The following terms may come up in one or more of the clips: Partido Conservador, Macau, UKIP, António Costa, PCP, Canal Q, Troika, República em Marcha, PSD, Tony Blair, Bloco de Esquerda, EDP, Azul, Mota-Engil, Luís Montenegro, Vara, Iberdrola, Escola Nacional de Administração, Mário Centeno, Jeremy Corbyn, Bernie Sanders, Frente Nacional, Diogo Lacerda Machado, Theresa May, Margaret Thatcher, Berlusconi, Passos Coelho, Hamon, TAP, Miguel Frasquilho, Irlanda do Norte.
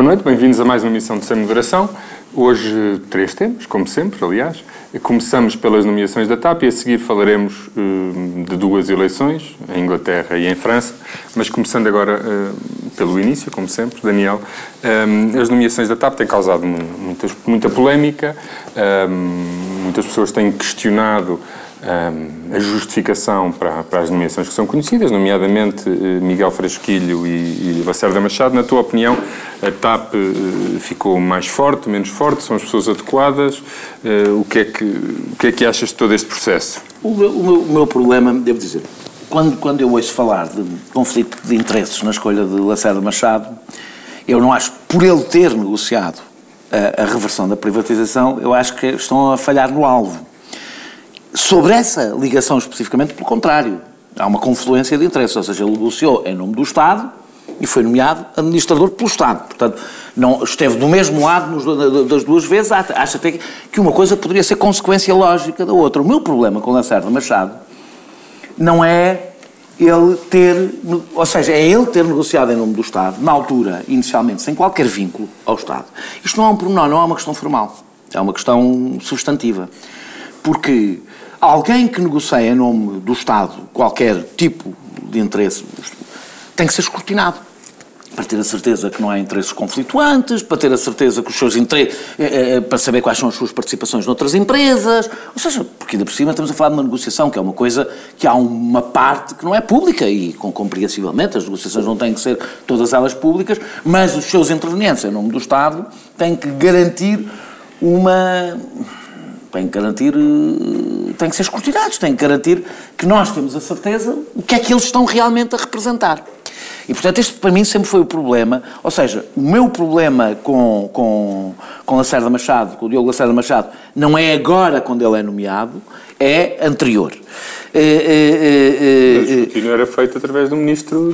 Boa noite, bem-vindos a mais uma emissão de Sem Moderação. Hoje, três temas, como sempre, aliás. Começamos pelas nomeações da TAP e a seguir falaremos de duas eleições, em Inglaterra e em França, mas começando agora pelo início, como sempre, Daniel. As nomeações da TAP têm causado muita polémica, muitas pessoas têm questionado a justificação para as nomeações que são conhecidas, nomeadamente Miguel Frasquilho e Lacerda Machado. Na tua opinião, a TAP ficou mais forte, menos forte? São as pessoas adequadas? O que é que achas de todo este processo? O meu problema, devo dizer, quando eu ouço falar de conflito de interesses na escolha de Lacerda Machado, eu não acho, por ele ter negociado a reversão da privatização, eu acho que estão a falhar no alvo. Sobre essa ligação especificamente, pelo contrário, há uma confluência de interesses, ou seja, ele negociou em nome do Estado e foi nomeado administrador pelo Estado, portanto, não esteve do mesmo lado das duas vezes. Acho até que uma coisa poderia ser consequência lógica da outra. O meu problema com Lacerda Machado não é ele ter, ou seja, é ele ter negociado em nome do Estado, na altura, inicialmente, sem qualquer vínculo ao Estado. Isto não é um pormenor, não é uma questão formal, é uma questão substantiva, porque alguém que negocia em nome do Estado qualquer tipo de interesse tem que ser escrutinado, para ter a certeza que não há interesses conflituantes, para ter a certeza que os seus interesses, para saber quais são as suas participações noutras empresas, ou seja, porque ainda por cima estamos a falar de uma negociação que é uma coisa que há uma parte que não é pública e, compreensivelmente, as negociações não têm que ser todas elas públicas, mas os seus intervenientes em nome do Estado têm que garantir têm que ser escrutinados, têm que garantir que nós temos a certeza o que é que eles estão realmente a representar. E, portanto, este para mim sempre foi o problema, ou seja, o meu problema com Lacerda Machado, com o Diogo Lacerda Machado, não é agora quando ele é nomeado, é anterior. Mas o escrutínio era feito através do Ministro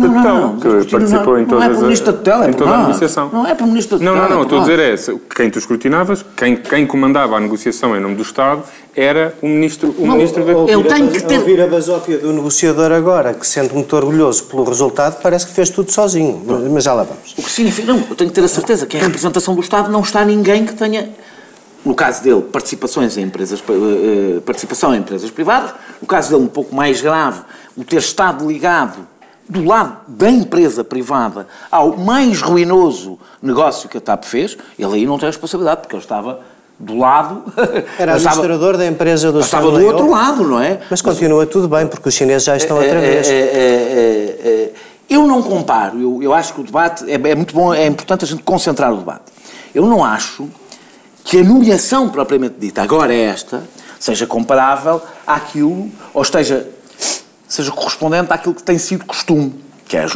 da Tutela, que participou em todas as... Não é pelo Ministro da Tutela, é por nós. Não é pelo Ministro da Tutela. Não, estou a dizer quem tu escrutinavas, quem comandava a negociação em nome do Estado, era o Ministro da Tutela. Eu tenho que ter... ouvir a basófia do negociador agora, que sendo muito orgulhoso pelo resultado, parece que fez tudo sozinho, mas já lá vamos. O que significa... Não, eu tenho que ter a certeza que em representação do Estado não está ninguém que tenha... No caso dele, participação em empresas privadas. No caso dele, um pouco mais grave, o ter estado ligado do lado da empresa privada ao mais ruinoso negócio que a TAP fez. Ele aí não tem responsabilidade, porque ele estava do lado... Era administrador da empresa do Estado. Estava do outro lado, não é? Mas continua tudo bem, porque os chineses já estão outra vez. Eu não comparo. Eu acho que o debate... É muito bom, é importante a gente concentrar o debate. Eu não acho... que a nomeação propriamente dita, agora é esta, seja comparável àquilo, ou seja correspondente àquilo que tem sido costume, que é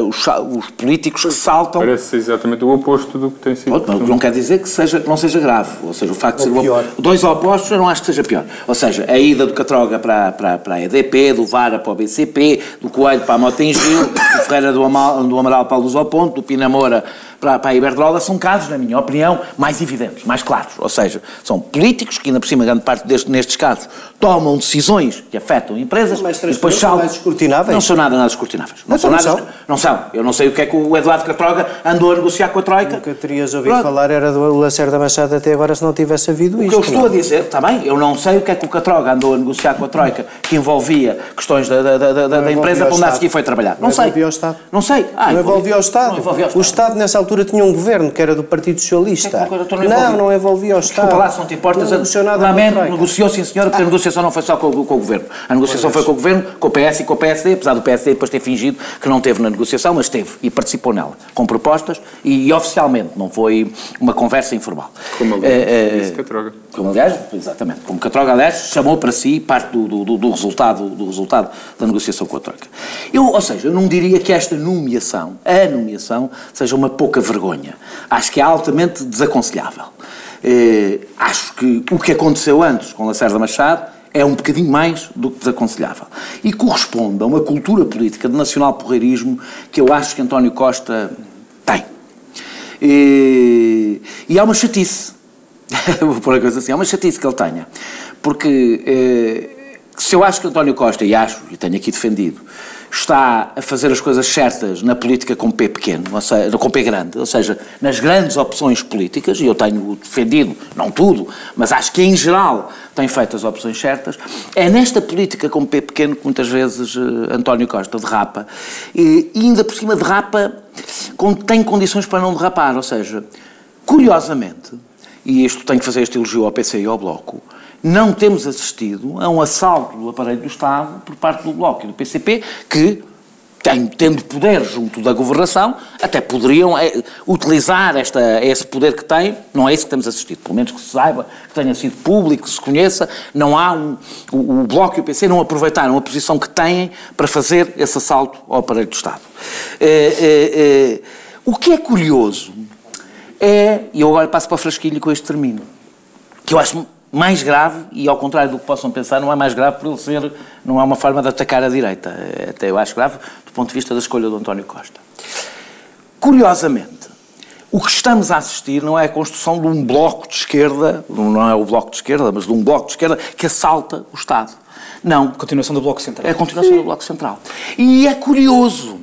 os políticos que saltam... Parece exatamente o oposto do que tem sido costume. Não quer dizer que não seja grave, ou seja, o facto de ser pior. Dois opostos eu não acho que seja pior. Ou seja, a ida do Catroga para a EDP, do Vara para o PCP, do Coelho para a Mota-Engil, do Ferreira do Amaral para a Luz ao Ponto, do Pinamora para a Iberdrola, são casos, na minha opinião, mais evidentes, mais claros. Ou seja, são políticos que, ainda por cima, grande parte nestes casos, tomam decisões que afetam empresas e depois são mais escrutináveis. Não são nada escrutináveis. Não são. Eu não sei o que é que o Eduardo Catroga andou a negociar com a Troika. O que terias ouvido falar era do Lacerda Machado até agora, se não tivesse havido isso. O que eu estou a dizer, está bem, eu não sei o que é que o Catroga andou a negociar com a Troika, que envolvia questões da empresa para onde a seguir foi trabalhar. Não sei. Não envolvia o Estado. O Estado, nessa altura, tinha um governo que era do Partido Socialista. Não envolvia o Estado. Desculpa lá, se não te importas, negociou, sim senhora, porque a negociação não foi só com o governo. A negociação foi com o governo, com o PS e com o PSD, apesar do PSD depois ter fingido que não teve na negociação, mas teve e participou nela, com propostas e oficialmente, não foi uma conversa informal. Como aliás, Catroga. Como aliás, exatamente, como Catroga aliás chamou para si parte do resultado da negociação com a Troika. Ou seja, eu não diria que esta nomeação, seja uma pouca vergonha. Acho que é altamente desaconselhável. Acho que o que aconteceu antes com Lacerda Machado é um bocadinho mais do que desaconselhável. E corresponde a uma cultura política de nacional porreirismo que eu acho que António Costa tem. E há uma chatice, vou pôr a coisa assim, há uma chatice que ele tenha. Porque Se eu acho que António Costa, e tenho aqui defendido, está a fazer as coisas certas na política com P pequeno, ou seja, com P grande, ou seja, nas grandes opções políticas, e eu tenho defendido, não tudo, mas acho que em geral tem feito as opções certas, é nesta política com P pequeno que muitas vezes António Costa derrapa, e ainda por cima derrapa quando tem condições para não derrapar, ou seja, curiosamente, e isto tenho que fazer este elogio ao PC e ao Bloco, não temos assistido a um assalto do aparelho do Estado por parte do Bloco e do PCP, que, tendo poder junto da governação, até poderiam utilizar esse poder que têm. Não é isso que temos assistido, pelo menos que se saiba, que tenha sido público, que se conheça, não há o Bloco e o PC não aproveitaram a posição que têm para fazer esse assalto ao aparelho do Estado. O que é curioso é, e eu agora passo para o Frasquilho com este termino, que eu acho mais grave, e ao contrário do que possam pensar, não é mais grave por ele ser, não é uma forma de atacar a direita, até eu acho grave do ponto de vista da escolha do António Costa. Curiosamente, o que estamos a assistir não é a construção de um bloco de esquerda, não é o bloco de esquerda, mas de um bloco de esquerda que assalta o Estado. Não. Continuação do Bloco Central. É a continuação do Bloco Central. E é curioso,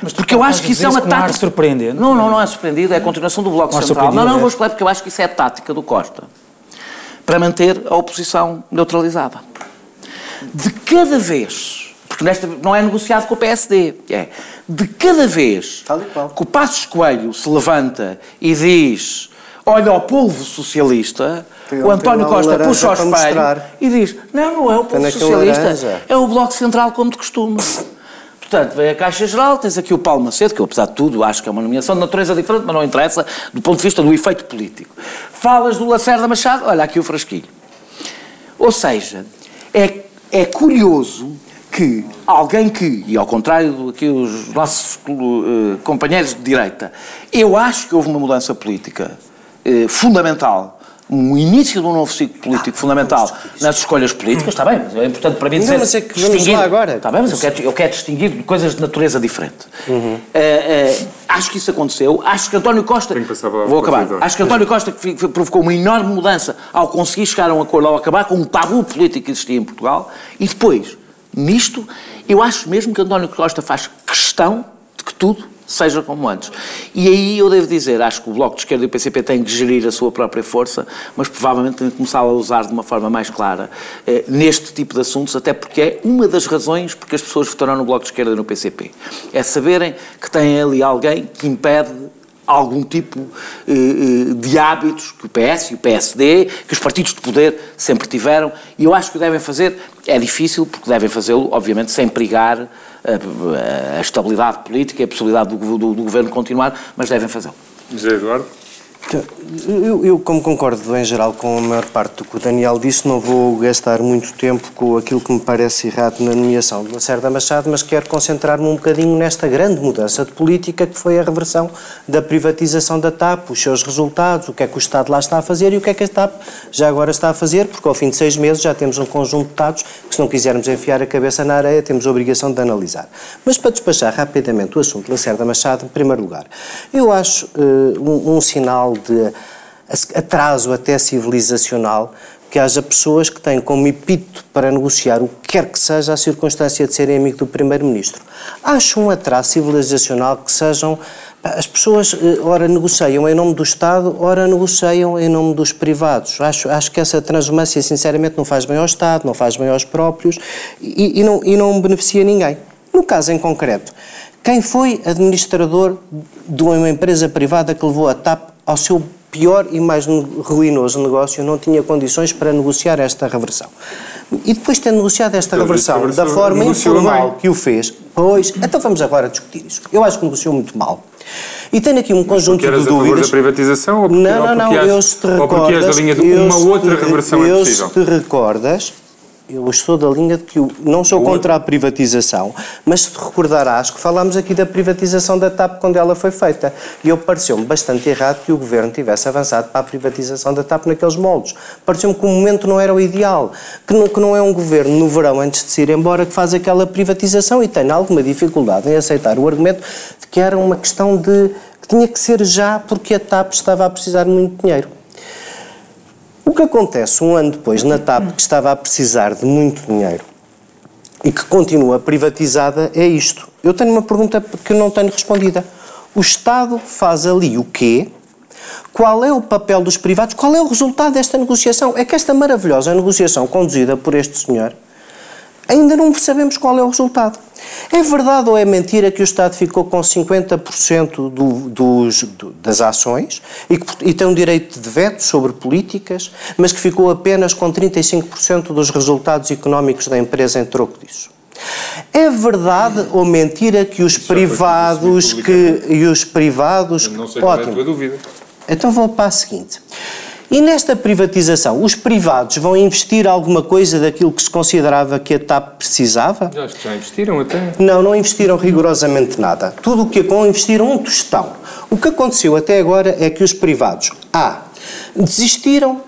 mas porque eu acho que isso é uma tática... surpreendente. Não, não, não é surpreendido, é a continuação do Bloco Central. Não, não, vou explicar porque eu acho que isso é a tática do Costa, para manter a oposição neutralizada. De cada vez, porque nesta não é negociado com o PSD, de cada vez que o Passos Coelho se levanta e diz, olha o povo socialista, o António Costa puxa o espelho e diz, não, não é o povo socialista, é o Bloco Central como de costume. Portanto, vem a Caixa Geral, tens aqui o Paulo Macedo, que eu, apesar de tudo, acho que é uma nomeação de natureza diferente, mas não interessa, do ponto de vista do efeito político. Falas do Lacerda Machado, olha aqui o Frasquilho. Ou seja, é curioso que alguém que, e ao contrário do que os nossos companheiros de direita, eu acho que houve uma mudança política fundamental, um início de um novo ciclo político fundamental nas escolhas políticas, está bem, mas é importante para mim dizer... Não sei que vamos lá agora. Está bem, mas eu quero distinguir de coisas de natureza diferente. Acho que isso aconteceu, acho que António Costa... Vou acabar. Acho que António Costa provocou uma enorme mudança ao conseguir chegar a um acordo, ao acabar com um tabu político que existia em Portugal, e depois, nisto, eu acho mesmo que António Costa faz questão de que tudo seja como antes. E aí eu devo dizer, acho que o Bloco de Esquerda e o PCP têm que gerir a sua própria força, mas provavelmente têm que começar a usar de uma forma mais clara neste tipo de assuntos, até porque é uma das razões porque as pessoas votarão no Bloco de Esquerda e no PCP. É saberem que tem ali alguém que impede algum tipo de hábitos que o PS e o PSD, que os partidos de poder sempre tiveram, e eu acho que devem fazer, é difícil, porque devem fazê-lo, obviamente, sem perigar a estabilidade política e a possibilidade do governo continuar, mas devem fazê-lo. José Eduardo? Eu, como concordo em geral com a maior parte do que o Daniel disse, não vou gastar muito tempo com aquilo que me parece errado na nomeação de Lacerda Machado, mas quero concentrar-me um bocadinho nesta grande mudança de política que foi a reversão da privatização da TAP, os seus resultados, o que é que o Estado lá está a fazer e o que é que a TAP já agora está a fazer, porque ao fim de 6 meses já temos um conjunto de dados que, se não quisermos enfiar a cabeça na areia, temos a obrigação de analisar. Mas para despachar rapidamente o assunto de Lacerda Machado, em primeiro lugar, eu acho um sinal de atraso até civilizacional, que haja pessoas que têm como epíteto para negociar o que quer que seja a circunstância de serem amigo do Primeiro-Ministro. Acho um atraso civilizacional que sejam... As pessoas ora negociam em nome do Estado, ora negociam em nome dos privados. Acho que essa transumância, sinceramente, não faz bem ao Estado, não faz bem aos próprios e não beneficia ninguém. No caso em concreto, quem foi administrador de uma empresa privada que levou a TAP ao seu pior e mais ruinoso negócio, não tinha condições para negociar esta reversão. E depois de ter negociado esta reversão da forma informal que o fez, pois, então vamos agora discutir isso. Eu acho que negociou muito mal. E tenho aqui um conjunto de dúvidas. Mas porque eras a favor da privatização ou porque, ou porque és da linha de uma outra reversão é possível? Eu estou da linha de que não sou contra a privatização, mas se te recordarás que falámos aqui da privatização da TAP quando ela foi feita, e eu pareceu-me bastante errado que o Governo tivesse avançado para a privatização da TAP naqueles moldes. Pareceu-me que o momento não era o ideal, que não é um Governo no verão antes de se ir embora que faz aquela privatização, e tem alguma dificuldade em aceitar o argumento de que era uma questão que tinha que ser já porque a TAP estava a precisar muito dinheiro. O que acontece um ano depois na TAP, que estava a precisar de muito dinheiro e que continua privatizada, é isto. Eu tenho uma pergunta que não tenho respondida. O Estado faz ali o quê? Qual é o papel dos privados? Qual é o resultado desta negociação? É que esta maravilhosa negociação conduzida por este senhor, ainda não sabemos qual é o resultado. É verdade ou é mentira que o Estado ficou com 50% das ações e tem um direito de veto sobre políticas, mas que ficou apenas com 35% dos resultados económicos da empresa em troco disso? É verdade ou mentira que os privados Não sei qual é a tua dúvida. Então vou para a seguinte. E nesta privatização, os privados vão investir alguma coisa daquilo que se considerava que a TAP precisava? Eu acho que já investiram até. Não, não investiram rigorosamente nada. Tudo o que investiram, um tostão. O que aconteceu até agora é que os privados, desistiram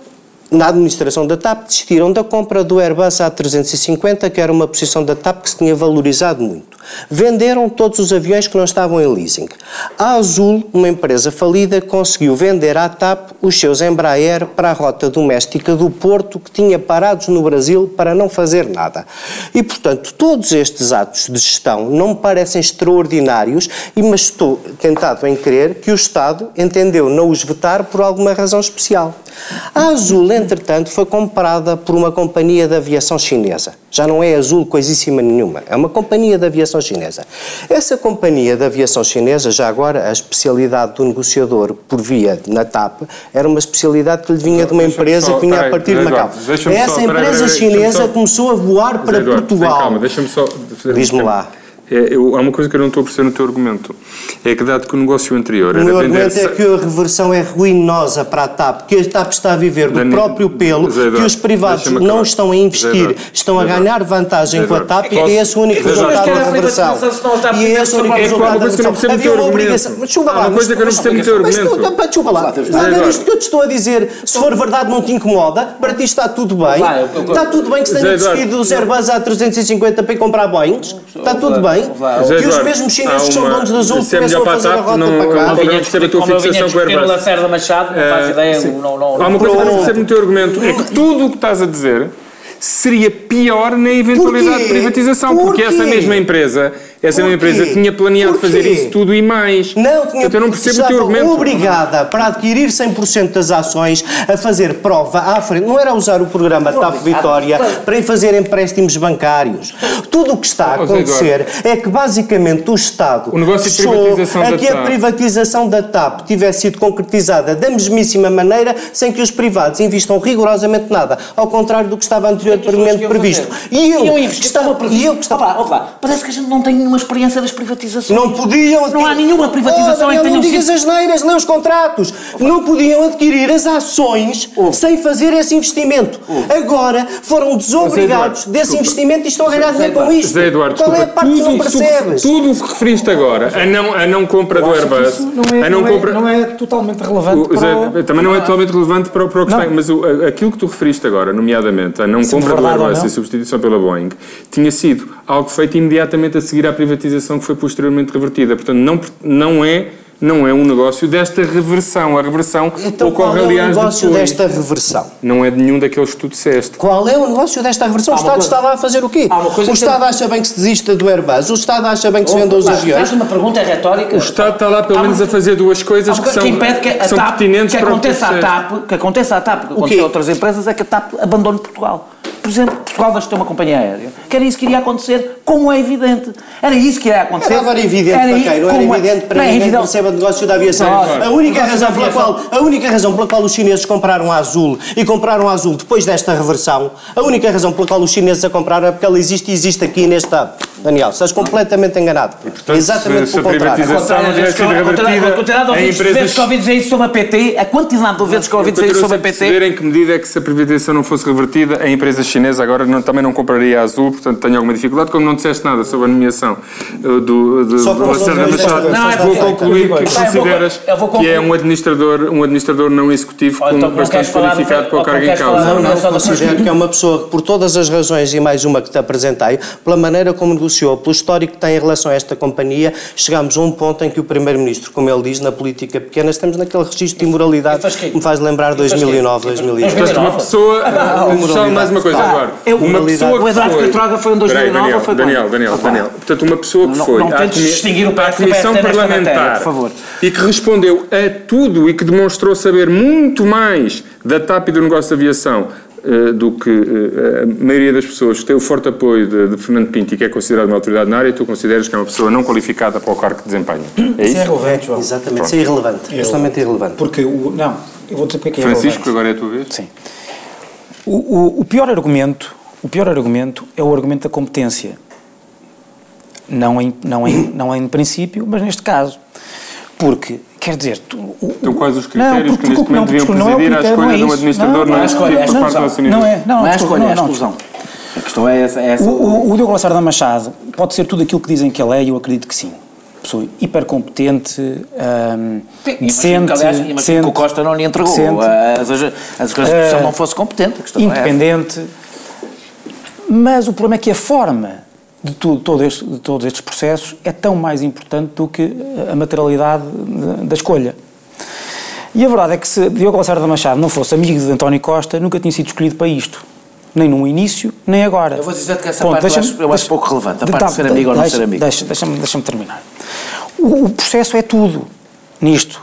na administração da TAP, desistiram da compra do Airbus A350, que era uma posição da TAP que se tinha valorizado muito. Venderam todos os aviões que não estavam em leasing. A Azul, uma empresa falida, conseguiu vender à TAP os seus Embraer para a rota doméstica do Porto, que tinha parados no Brasil para não fazer nada. E, portanto, todos estes atos de gestão não me parecem extraordinários, mas estou tentado em crer que o Estado entendeu não os vetar por alguma razão especial. A Azul, entretanto, foi comprada por uma companhia de aviação chinesa. Já não é Azul coisíssima nenhuma, é uma companhia de aviação chinesa. Essa companhia de aviação chinesa, já agora, a especialidade do negociador por via na TAP, era uma especialidade que lhe vinha de uma empresa que vinha a partir de Macau. Essa empresa chinesa começou a voar para Portugal. Calma, deixa-me só... Diz-me lá. Há uma coisa que eu não estou a perceber no teu argumento. É que dado que o negócio anterior era vender... O meu argumento é que a reversão é ruinosa para a TAP, que a TAP está a viver do próprio pelo, que os privados não estão a investir, estão a ganhar vantagem com a TAP e é esse o único resultado da reversão. E é esse o único resultado da reversão. Havia uma obrigação... Mas chupa lá. Há uma coisa que eu não percebo no teu argumento. Mas chupa lá. Olha isto que eu te estou a dizer. Se for verdade não te incomoda, para ti está tudo bem. Está tudo bem que se tenha investido os Airbus A350 para ir comprar Boeings. Está tudo bem. Que os mesmos chineses que são donos da Azul começam a fazer a rota para cá. Não percebo a tua fixação com o Airbus. Lacerda Machado, não faz ideia. Há uma coisa que não percebo no teu argumento, é que tudo o que estás a dizer seria pior na eventualidade de privatização, porque essa mesma empresa tinha planeado fazer isso tudo e mais. Não, tinha. Eu não percebo o teu argumento. Obrigada para adquirir 100% das ações, a fazer prova à frente. Não era usar o programa TAP Vitória para ir fazer empréstimos bancários. Tudo o que está a acontecer é que basicamente o Estado a privatização da TAP tivesse sido concretizada da mesmíssima maneira, sem que os privados invistam rigorosamente nada, ao contrário do que estava anteriormente previsto. Parece que a gente não tem nenhuma experiência das privatizações. Não podiam adquirir... Não há nenhuma privatização em que tenham sido... Não digas as neiras, lê os contratos. Não podiam adquirir as ações sem fazer esse investimento. Agora foram desobrigados desse investimento e estão a ganhar dinheiro com isto. Zé Eduardo, qual é a parte que não percebes? Tudo o que referiste agora, a não compra do Airbus... Não é totalmente relevante para o... Também não é totalmente relevante para o que está... Mas aquilo que tu referiste agora, nomeadamente, a não compra do Airbus e substituição pela Boeing, tinha sido algo feito imediatamente a seguir à privatização que foi posteriormente revertida. Portanto, não é um negócio desta reversão. A reversão ocorre, aliás, depois. Qual é o negócio desta reversão? Não é de nenhum daqueles que tu disseste. Qual é o negócio desta reversão? O Estado está lá a fazer o quê? O Estado acha bem que se desista do Airbus? O Estado acha bem que se venda os aviões? Faz uma pergunta retórica. O Estado está lá, pelo menos, a fazer duas coisas que são pertinentes para o processo. Que aconteça à TAP, que aconteceu a outras empresas, é que a TAP abandone Portugal. Por exemplo, Portugal vai ter uma companhia aérea. Que era isso que iria acontecer, como é evidente. Era isso que iria acontecer. Estava evidente para quem? Não era evidente para ninguém que receba negócio da aviação. A única razão pela qual os chineses compraram a Azul e compraram a Azul depois desta reversão, a única razão pela qual os chineses a compraram é porque ela existe e existe aqui neste TAP. Daniel, estás completamente enganado. E, portanto, exatamente pelo contrário. A quantidade de vezes que ouvi dizer isso sobre a PT, a quantidade de vezes que ouvi dizer isso sobre a PT... Perceber em que medida é que se a privatização não fosse revertida, a empresa chinesa agora também não compraria a Azul, portanto tenho alguma dificuldade, como não disseste nada sobre a nomeação do Lacerda Machado. Vou concluir que consideras que é um administrador não executivo com bastante qualificado para o cargo em causa. Não, não, considero que é uma pessoa que, por todas as razões e mais uma que te apresentei, pela maneira como negociou, pelo histórico que tem em relação a esta companhia, chegámos a um ponto em que o Primeiro-Ministro, como ele diz, na política pequena, estamos naquele registro de imoralidade que me faz lembrar 2009, 2010. Portanto, uma pessoa... Só mais uma coisa, Eduardo. O Eduardo Catroga foi em 2009 ou foi... Daniel, portanto, uma pessoa que foi à Comissão Parlamentar e que respondeu a tudo e que demonstrou saber muito mais da TAP e do negócio de aviação do que a maioria das pessoas que tem o forte apoio de Fernando Pinto e que é considerado uma autoridade na área, tu consideras que é uma pessoa não qualificada para o cargo que desempenha. É isso? É correto, João. Exatamente. Isso é irrelevante. Absolutamente irrelevante. Porque o... Não, eu vou dizer porque é irrelevante. Francisco, agora é a tua vez. Sim. O pior argumento é o argumento da competência. Não em princípio, mas neste caso. Porque... Quer dizer, então, quais os critérios que neste momento deviam presidir à escolha de um administrador, não é escolha por parte do acionista? Não é a escolha, é a exclusão. A questão é essa. O Diogo Lacerda Machado pode ser tudo aquilo que dizem que ele é, e eu acredito que sim. Pessoa hipercompetente, decente... Mas que o Costa não lhe entregou. As coisas se ele não fosse competente. Independente. Mas o problema é que a forma de todos estes processos é tão mais importante do que a materialidade da escolha. E a verdade é que se Diogo Lacerda Machado não fosse amigo de António Costa, nunca tinha sido escolhido para isto. Nem no início, nem agora. Eu vou dizer que essa parte eu acho pouco relevante, a parte de ser amigo ou não ser amigo. Deixa-me terminar. O processo é tudo nisto.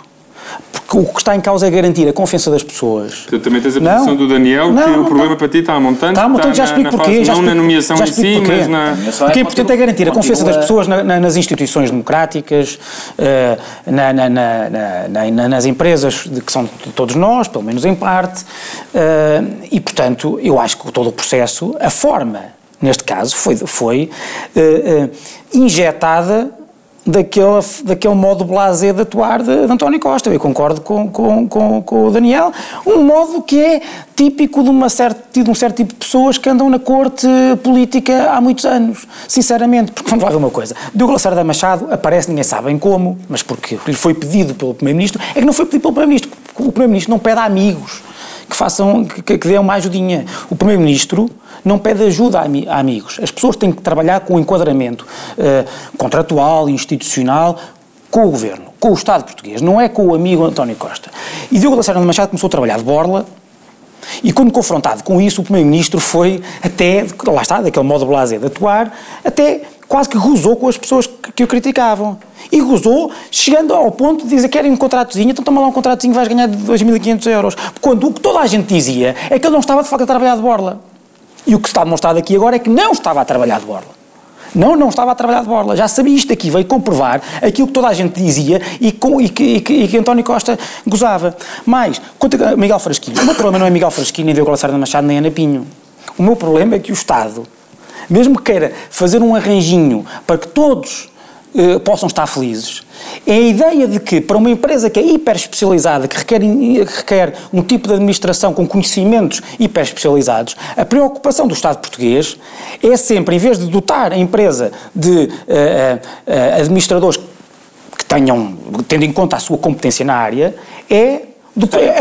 Porque o que está em causa é garantir a confiança das pessoas. Tu também tens a posição do Daniel, que o problema para ti está a montante. Está a montante, já explico porquê. Não na nomeação em si, mas na... O que é importante é garantir a confiança das pessoas nas instituições democráticas, nas empresas que são de todos nós, pelo menos em parte, e, portanto, eu acho que todo o processo, a forma, neste caso, foi injetada... Daquele modo blasé de atuar de António Costa. Eu concordo com o Daniel, um modo que é típico de um certo tipo de pessoas que andam na corte política há muitos anos, sinceramente, porque vamos lá ver uma coisa, Diogo Lacerda Machado aparece, ninguém sabe como, mas porque lhe foi pedido pelo Primeiro-Ministro, é que não foi pedido pelo Primeiro-Ministro, porque o Primeiro-Ministro não pede a amigos que dê uma ajudinha. O Primeiro-Ministro não pede ajuda a amigos. As pessoas têm que trabalhar com o enquadramento contratual, institucional, com o Governo, com o Estado português, não é com o amigo António Costa. E Diogo Lacerda Machado começou a trabalhar de borla, e quando confrontado com isso, o Primeiro-Ministro foi até, lá está, daquele modo blasé de atuar, até quase que gozou com as pessoas que o criticavam. E gozou, chegando ao ponto de dizer que querem um contratozinho, então toma lá um contratozinho, vais ganhar 2.500 euros. Quando o que toda a gente dizia é que ele não estava de facto a trabalhar de borla. E o que está demonstrado aqui agora é que não estava a trabalhar de borla. Não estava a trabalhar de borla. Já sabia isto aqui, veio comprovar aquilo que toda a gente dizia e que António Costa gozava. Mas, quanto a Miguel Frasquilho, o meu problema não é Miguel Frasquilho, nem Diogo Lacerda Machado, nem Ana Pinho. O meu problema é que o Estado, mesmo que queira fazer um arranjinho para que todos possam estar felizes, é a ideia de que para uma empresa que é hiper especializada, que requer um tipo de administração com conhecimentos hiper especializados, a preocupação do Estado português é sempre, em vez de dotar a empresa de administradores que tenham, tendo em conta a sua competência na área, é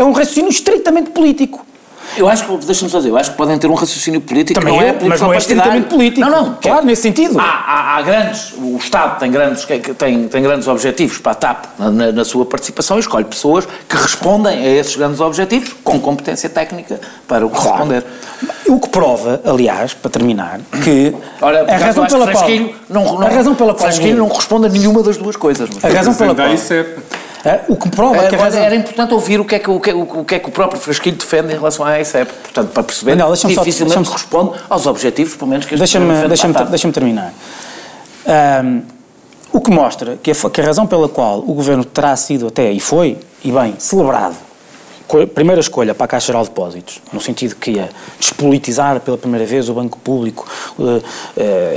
um raciocínio estritamente político. Eu acho que, deixa-me só dizer, eu acho que podem ter um raciocínio político. Também não é político, mas não é estritamente político. Não, claro, nesse sentido. Há grandes, o Estado tem grandes objetivos para a TAP na sua participação e escolhe pessoas que respondem a esses grandes objetivos com competência técnica para o que responder. O que prova, aliás, para terminar, que a razão pela qual Frasquilho não responde a nenhuma das duas coisas. A razão pela qual... O que prova que era importante ouvir o que é que o próprio Frasquilho defende em relação à AICEP, portanto, para perceber que dificilmente responde aos objetivos, pelo menos que este governo defende. Deixa-me terminar. O que mostra que a razão pela qual o Governo terá sido até, e bem, celebrado, primeira escolha para a Caixa Geral de Depósitos, no sentido que ia despolitizar pela primeira vez o Banco Público,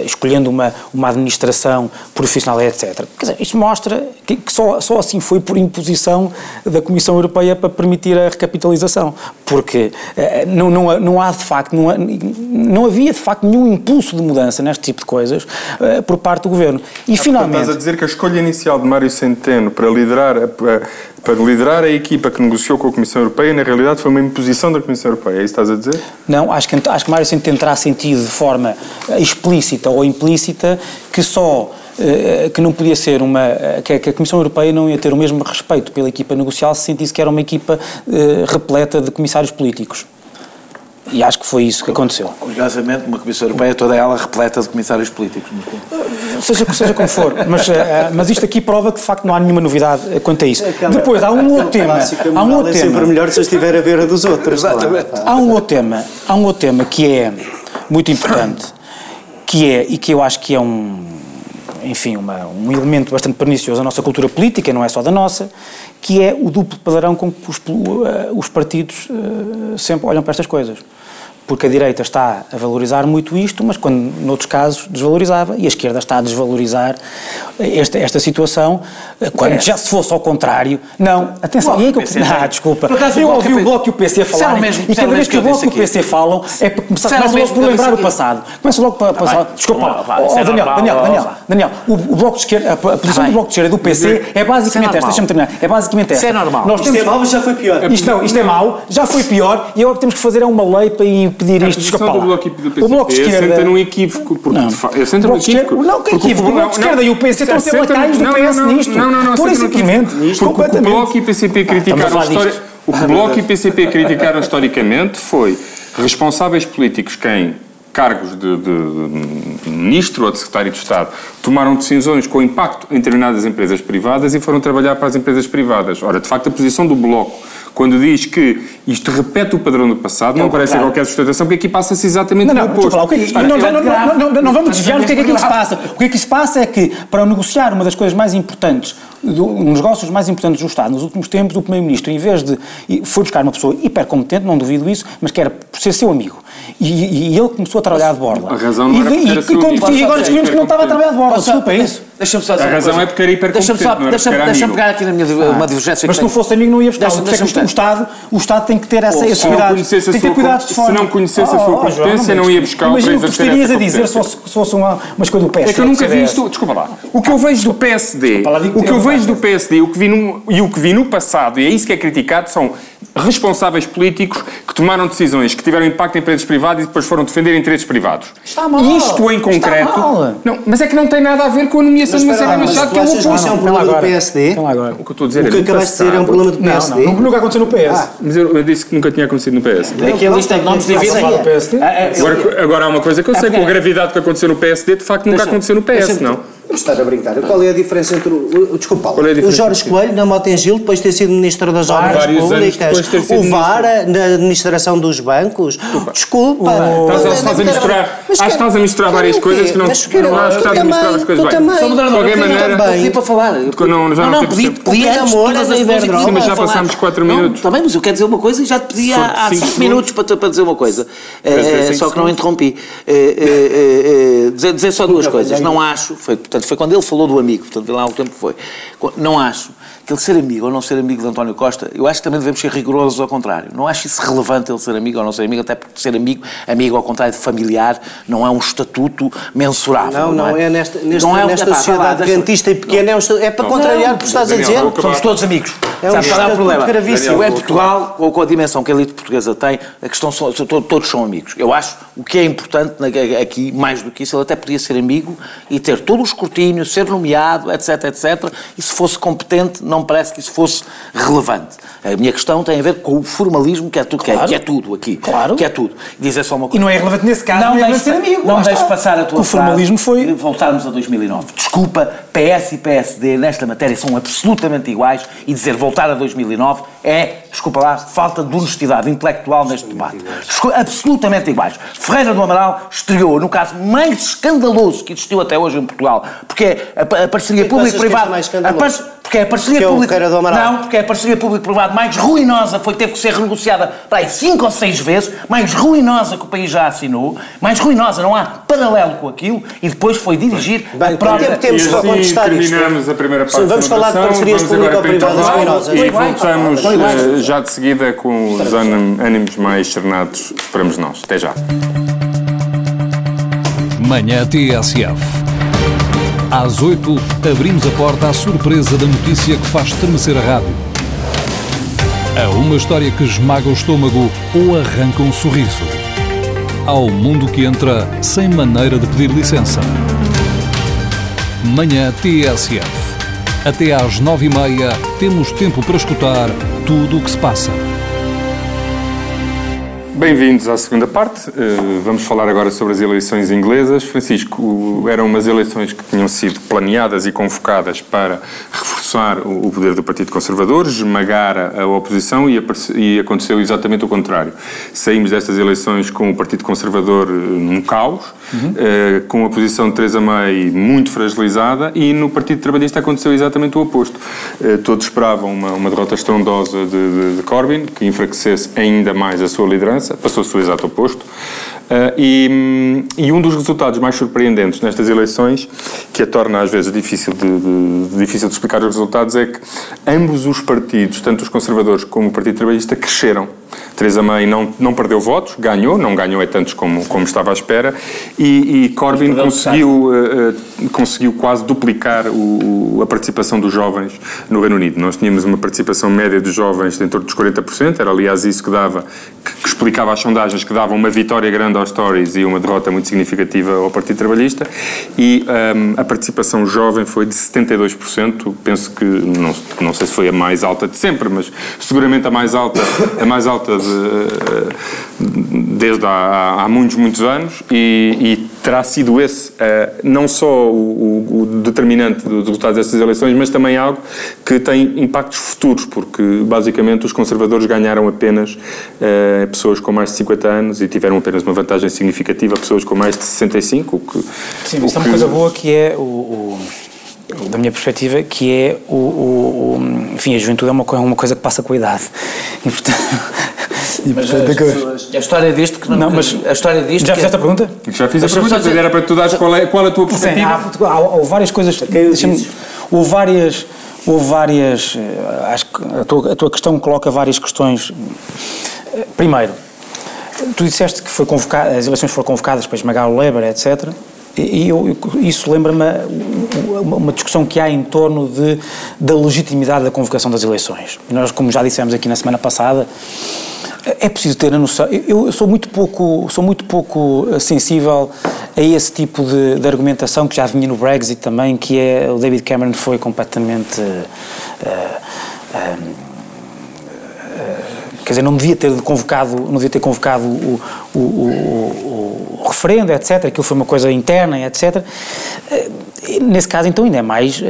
escolhendo uma administração profissional, etc. Quer dizer, isto mostra que só assim foi por imposição da Comissão Europeia para permitir a recapitalização, porque não havia de facto nenhum impulso de mudança neste tipo de coisas por parte do Governo. E finalmente... Estás a dizer que a escolha inicial de Mário Centeno para liderar a para liderar a equipa que negociou com a Comissão Europeia, na realidade foi uma imposição da Comissão Europeia, é isso que estás a dizer? Não, acho que Mário Centeno terá sentido de forma explícita ou implícita que só... que não podia ser uma... que a Comissão Europeia não ia ter o mesmo respeito pela equipa negocial se sentisse que era uma equipa repleta de comissários políticos. E acho que foi isso que aconteceu. Curiosamente, uma Comissão Europeia, toda ela repleta de comissários políticos. Seja como for. Mas isto aqui prova que, de facto, não há nenhuma novidade quanto a isso. Depois, há um outro tema. Há um outro tema. É sempre melhor se estiver a ver a dos outros. Exatamente. Há um outro tema que é muito importante, que é, e que eu acho que é um elemento bastante pernicioso à nossa cultura política, não é só da nossa, que é o duplo padrão com que os partidos sempre olham para estas coisas. Porque a direita está a valorizar muito isto, mas quando, noutros casos, desvalorizava, e a esquerda está a desvalorizar esta situação, quando já se fosse ao contrário. Não, atenção, e aí que eu... Ah, desculpa. Por acaso, eu ouvi o Bloco e o PC falarem, e cada vez que o Bloco e o PC falam, é para começar logo por lembrar o passado. Começa logo para passar. Desculpa, Daniel, o Bloco de Esquerda, a posição do Bloco de Esquerda e do PC é basicamente esta, deixa-me terminar, é basicamente esta. Isso é normal. Isto é mau, mas já foi pior. Isto é mau, já foi pior, e agora o que temos que fazer é uma lei para pedir isto, escapar. O Bloco de Esquerda assenta num equívoco, porque não. Assenta num equívoco. Não, que equívoco? O Bloco de Esquerda e o PC estão a ser lacaios do PS nisto. Não, pura e simplesmente. Porque o Bloco e o PCP criticaram historicamente foi responsáveles políticos que em cargos de ministro ou de secretário de Estado tomaram decisões com impacto em determinadas empresas privadas e foram trabalhar para as empresas privadas. Ora, de facto, a posição do Bloco quando diz que isto repete o padrão do passado, não parece qualquer sustentação, porque aqui passa-se exatamente o oposto. Não vamos desviar do que é que aquilo se passa. O que é que se passa é que, para negociar uma das coisas mais importantes, um dos negócios mais importantes do Estado nos últimos tempos, o Primeiro-Ministro, em vez de... foi buscar uma pessoa hipercompetente, não duvido isso, mas que era por ser seu amigo. E ele começou a trabalhar de borla. A razão não era por ser amigo. E agora descobrimos que não estava a trabalhar de borla. Desculpa, é isso. Deixa-me só dizer. A razão é porque era hipercompetente, não era porque era amigo. Deixa-me pegar aqui na minha divergência. Mas se não fosse amigo não ia buscar. O Estado tem que ter essa cuidado. Tem que ter cuidado de fora. Se não conhecesse a sua competência, não ia buscar o... Imagina o que estarias a dizer se fosse uma coisa do PSD. É que eu nunca vi isto. Desculpa lá. O que eu vejo do PSD, e o que vi no passado, e é isso que é criticado, são responsáveis políticos que tomaram decisões, que tiveram impacto em empresas privadas e depois foram defender interesses privados. Está mal. Isto em concreto... Está mal. Não, mas é que não tem nada a ver com a nomeação de Marcelo Machado, que é um problema. Isso é um problema do PSD? O que eu estou a dizer é... O que acabaste de dizer é um problema do PSD? Não, nunca aconteceu no PS. Mas eu disse que nunca tinha acontecido no PS. Aqui a lista que não nos divide. Agora há uma coisa que eu sei, com a gravidade que aconteceu no PSD, de facto nunca aconteceu no PS, não? Vamos estar a brincar. Qual é a diferença entre o... Desculpa, Paulo. O Jorge Coelho, na Mota-Engil, depois de ter sido Ministro das Obras Públicas, o Vara, na administração dos bancos... Desculpa. Estás a misturar... Acho que estás a misturar várias coisas que não... Acho que estás a misturar as coisas bem. Só mudar de qualquer maneira... Não pedi para falar. Não, pedi todas as vezes. Mas já passámos 4 minutos. Está bem, mas eu quero dizer uma coisa e já te pedi há 5 minutos para dizer uma coisa. Só que não interrompi. Dizer só duas coisas. Não acho... Portanto, foi quando ele falou do amigo, portanto, lá o tempo foi. Não acho que ele ser amigo ou não ser amigo de António Costa, eu acho que também devemos ser rigorosos ao contrário. Não acho isso relevante, ele ser amigo ou não ser amigo, até porque ser amigo ao contrário de familiar, não é um estatuto mensurável. Não é nesta sociedade garantista e pequena, é para contrariar o que estás a dizer. Somos todos amigos. É um estatuto gravíssimo. É Portugal, ou com a dimensão que a elite portuguesa tem, a questão todos são amigos. Eu acho o que é importante aqui, mais do que isso, ele até podia ser amigo e ter todo o escrutínio, ser nomeado, etc, etc, e se fosse competente, não me parece que isso fosse relevante. A minha questão tem a ver com o formalismo, que é tudo, claro. Que é tudo aqui. Claro. Que é tudo. Dizer só uma coisa. E não é relevante nesse caso, não deixes ser amigo. Não deixes passar a tua... O formalismo foi... Voltarmos a 2009. Desculpa, PS e PSD nesta matéria são absolutamente iguais e dizer voltar a 2009 é, desculpa lá, falta de honestidade intelectual neste debate. Absolutamente iguais. Ferreira do Amaral estreou, no caso mais escandaloso que existiu até hoje em Portugal, porque a parceria público-privada... Porque é a parceria público-privada mais ruinosa, teve que ser negociada para aí 5 ou 6 vezes, mais ruinosa que o país já assinou, mais ruinosa, não há paralelo com aquilo, e depois foi dirigir a própria... Temos para contestar isto. Terminamos a primeira parte. Vamos falar de parcerias público-privadas ruinosas. E voltamos já de seguida com os ânimos mais cernados, esperamos nós. Até já. Manhã TSF. Às 8, abrimos a porta à surpresa da notícia que faz estremecer a rádio. A uma história que esmaga o estômago ou arranca um sorriso. Ao mundo que entra sem maneira de pedir licença. Manhã TSF. Até às 9h30 temos tempo para escutar tudo o que se passa. Bem-vindos à segunda parte. Vamos falar agora sobre as eleições inglesas. Francisco, eram umas eleições que tinham sido planeadas e convocadas para reforçar o poder do Partido Conservador, esmagar a oposição e aconteceu exatamente o contrário. Saímos destas eleições com o Partido Conservador num caos, com a posição de Theresa May muito fragilizada e no Partido Trabalhista aconteceu exatamente o oposto. Todos esperavam uma derrota estrondosa de Corbyn, que enfraquecesse ainda mais a sua liderança. Passou-se o exato oposto. E um dos resultados mais surpreendentes nestas eleições, que a torna às vezes difícil de explicar os resultados, é que ambos os partidos, tanto os conservadores como o Partido Trabalhista, cresceram. Theresa May não perdeu votos, ganhou, não ganhou é tantos como estava à espera, e Corbyn conseguiu quase duplicar a participação dos jovens no Reino Unido. Nós tínhamos uma participação média dos jovens em torno dos 40%, era aliás isso que explicava as sondagens, que davam uma vitória grande aos Tories e uma derrota muito significativa ao Partido Trabalhista, e a participação jovem foi de 72%, penso que, não sei se foi a mais alta de sempre, mas seguramente a mais alta desde há muitos anos, e terá sido esse não só o determinante dos resultados destas eleições, mas também algo que tem impactos futuros, porque basicamente os conservadores ganharam apenas pessoas com mais de 50 anos e tiveram apenas uma vantagem significativa, pessoas com mais de 65. Sim, mas é uma coisa boa que é da minha perspectiva, que é enfim, a juventude é uma coisa que passa com a idade. E portanto, a história disto que não mas a história disto já fizeste a pergunta? Já fiz a pergunta, dizer, era para tu dares qual a tua perspectiva? Sim, há várias coisas. Houve várias acho que a tua questão coloca várias questões. Primeiro, tu disseste que as eleições foram convocadas para esmagar o Labour, etc. E isso lembra-me uma discussão que há em torno da legitimidade da convocação das eleições. Nós, como já dissemos aqui na semana passada, é preciso ter a noção. Eu sou muito pouco sensível a esse tipo de argumentação que já vinha no Brexit também, que é o David Cameron foi completamente... quer dizer, não devia ter convocado o referendo, etc. Aquilo foi uma coisa interna, etc. Nesse caso, então, ainda é mais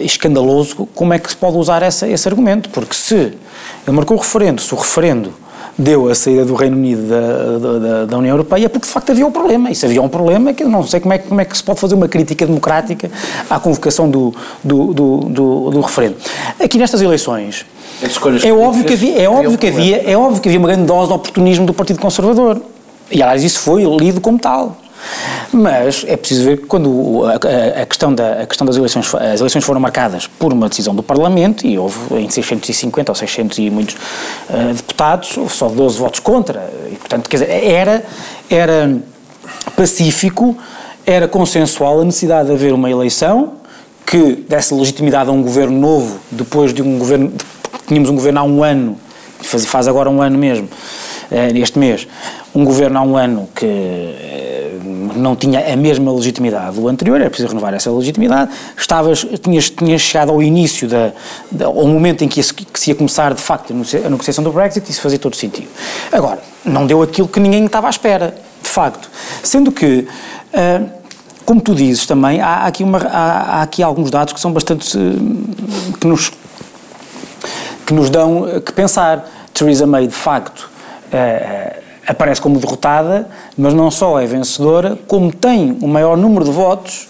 escandaloso como é que se pode usar esse argumento, porque se ele marcou o referendo, se o referendo deu a saída do Reino Unido da União Europeia, porque de facto havia um problema, e se havia um problema, que eu não sei como é que se pode fazer uma crítica democrática à convocação do referendo. Aqui nestas eleições, é óbvio que havia uma grande dose de oportunismo do Partido Conservador, e aliás isso foi lido como tal. Mas é preciso ver que quando a questão das eleições, as eleições foram marcadas por uma decisão do Parlamento e houve em 650 ou 600 e muitos deputados, houve só 12 votos contra, e portanto, quer dizer, era pacífico, era consensual a necessidade de haver uma eleição que desse legitimidade a um governo novo, depois de um governo, tínhamos um governo há um ano, faz agora um ano mesmo, neste mês, um governo há um ano que não tinha a mesma legitimidade do anterior, era preciso renovar essa legitimidade, tinhas chegado ao início, ao momento em que se ia começar de facto a negociação do Brexit, isso fazia todo sentido. Agora, não deu aquilo que ninguém estava à espera, de facto, sendo que, como tu dizes também, há aqui alguns dados que são bastante, que nos dão que pensar. Theresa May, de facto, aparece como derrotada, mas não só é vencedora, como tem o maior número de votos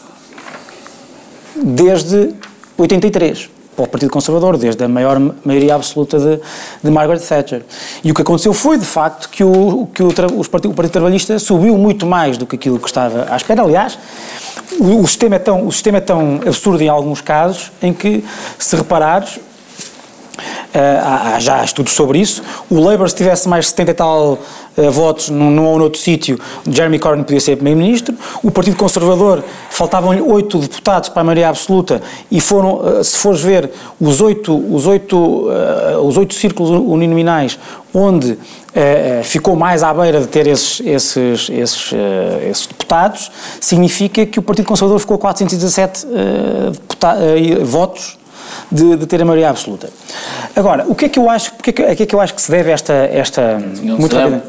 desde 83, para o Partido Conservador, desde a maior maioria absoluta de Margaret Thatcher. E o que aconteceu foi, de facto, que o Partido Trabalhista subiu muito mais do que aquilo que estava à espera. Aliás, o sistema é tão absurdo em alguns casos, em que, se reparares, há já estudos sobre isso, o Labour, se tivesse mais 70 e tal votos num ou noutro sítio, Jeremy Corbyn podia ser primeiro-ministro. O Partido Conservador, faltavam-lhe 8 deputados para a maioria absoluta e foram, se fores ver, os oito círculos uninominais onde ficou mais à beira de ter esses deputados, significa que o Partido Conservador ficou a 417 votos de ter a maioria absoluta. Agora, o que é que eu acho, o que é que eu acho que se deve a esta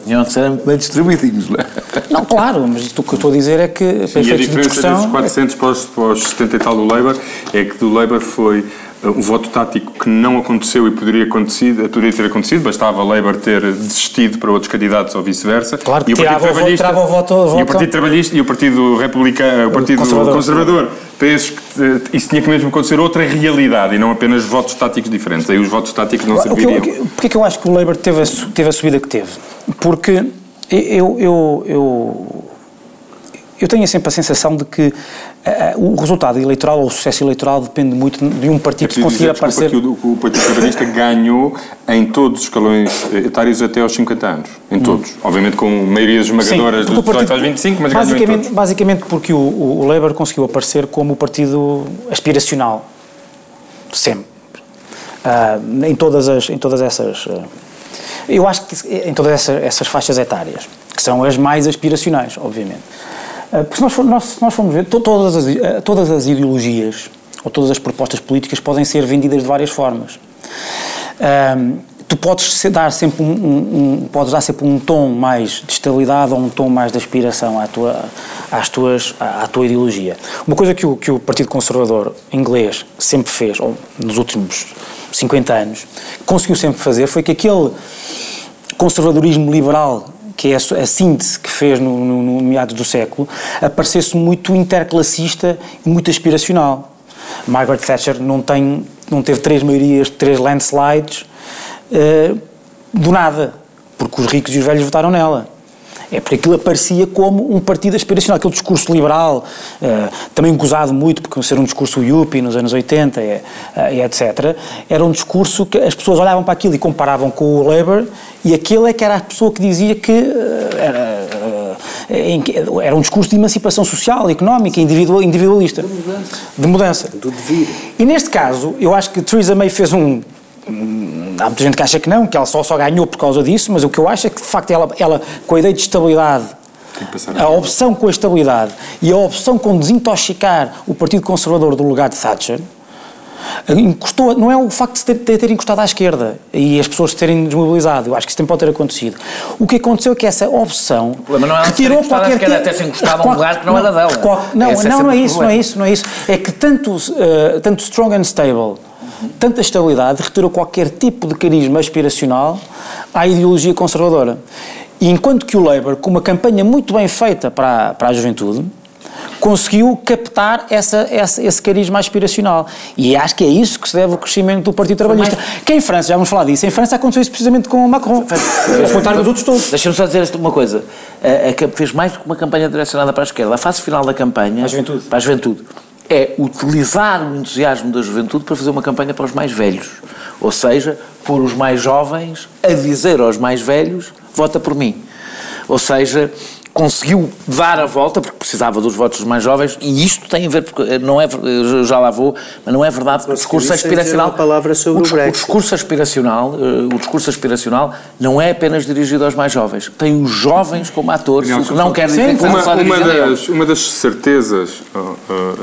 tinham de ser bem distribuídos, não é? Não, claro, mas o que eu estou a dizer é que a diferença dos 400 para os 70 e tal do Labour é que do Labour foi um voto tático que não aconteceu e poderia ter acontecido, bastava Labour ter desistido para outros candidatos ou vice-versa. Claro, e o Partido Trabalhista, e o Partido Trabalhista e o Partido Republicano, o Partido Conservador, penso que isso tinha que mesmo acontecer outra realidade e não apenas votos táticos diferentes. Aí os votos táticos não serviriam. Porquê é que eu acho que o Labour teve a subida que teve? Porque eu tenho sempre a sensação de que o resultado eleitoral ou o sucesso eleitoral depende muito de um partido que conseguir aparecer... O Partido Trabalhista ganhou em todos os escalões etários até aos 50 anos, em todos. Obviamente com maiorias esmagadoras dos 18 aos 25, mas ganhou em todos. Basicamente porque o Labour conseguiu aparecer como o partido aspiracional, sempre, em todas essas... eu acho que em todas essas faixas etárias, que são as mais aspiracionais, obviamente. Porque se nós formos ver, todas as ideologias ou todas as propostas políticas podem ser vendidas de várias formas. Tu podes dar sempre um tom mais de estabilidade ou um tom mais de aspiração à tua ideologia. Uma coisa que o Partido Conservador inglês sempre fez, ou nos últimos 50 anos, conseguiu sempre fazer, foi que aquele conservadorismo liberal, que é a síntese que fez no meados do século, aparecesse muito interclassista e muito aspiracional. Margaret Thatcher não teve 3 maiorias, 3 landslides, do nada, porque os ricos e os velhos votaram nela. É porque aquilo aparecia como um partido aspiracional, aquele discurso liberal, também gozado muito, porque ser um discurso yuppie nos anos 80 e etc., era um discurso que as pessoas olhavam para aquilo e comparavam com o Labour, e aquele é que era a pessoa que dizia que era um discurso de emancipação social, económica, individualista. De mudança. Do devir. E neste caso, eu acho que Theresa May fez um... Há muita gente que acha que não, que ela só ganhou por causa disso, mas o que eu acho é que, de facto, ela com a ideia de estabilidade, a opção com a estabilidade e a opção com desintoxicar o Partido Conservador do lugar de Thatcher, encostou, não é o facto de ter encostado à esquerda e as pessoas terem desmobilizado, eu acho que isso também pode ter acontecido. O que aconteceu é que essa opção retirou qualquer tipo... até se encostava a um lugar que não era dela. Não é isso. É que tanto strong and stable... Tanta estabilidade retirou qualquer tipo de carisma aspiracional à ideologia conservadora. E enquanto que o Labour, com uma campanha muito bem feita para a juventude, conseguiu captar esse carisma aspiracional. E acho que é isso que se deve ao crescimento do Partido Trabalhista. Que em França, já vamos falar disso, em França aconteceu isso precisamente com o Macron. Os outros todos. Deixa-me só dizer uma coisa. Fez mais do que uma campanha direcionada para a esquerda. A fase final da campanha... Para a juventude. É utilizar o entusiasmo da juventude para fazer uma campanha para os mais velhos. Ou seja, pôr os mais jovens a dizer aos mais velhos, vota por mim. Ou seja, conseguiu dar a volta, porque precisava dos votos dos mais jovens, e isto tem a ver, porque não é, eu já lá vou, mas não é verdade, porque o discurso aspiracional... Uma palavra sobre o Brexit. O discurso aspiracional não é apenas dirigido aos mais jovens, tem os jovens como atores, o que não quer dizer que não só uma das certezas...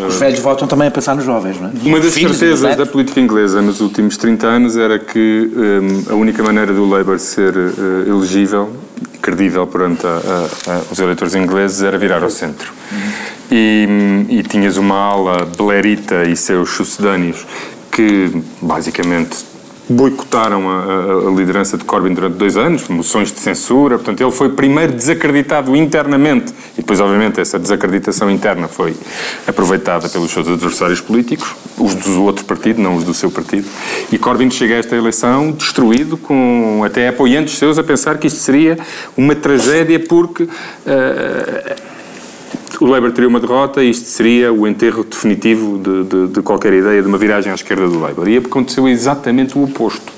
Os velhos votam também a pensar nos jovens, não é? Uma das certezas da política inglesa nos últimos 30 anos era que a única maneira do Labour ser elegível, credível perante os eleitores ingleses, era virar ao centro. E tinhas uma ala Blairita e seus sucedâneos que, basicamente, boicotaram a liderança de Corbyn durante 2 anos, moções de censura, portanto, ele foi primeiro desacreditado internamente, e depois, obviamente, essa desacreditação interna foi aproveitada pelos seus adversários políticos, os do outro partido, não os do seu partido, e Corbyn chega a esta eleição destruído, com até apoiantes seus a pensar que isto seria uma tragédia porque... o Labour teria uma derrota e isto seria o enterro definitivo de qualquer ideia de uma viragem à esquerda do Labour. E aconteceu exatamente o oposto.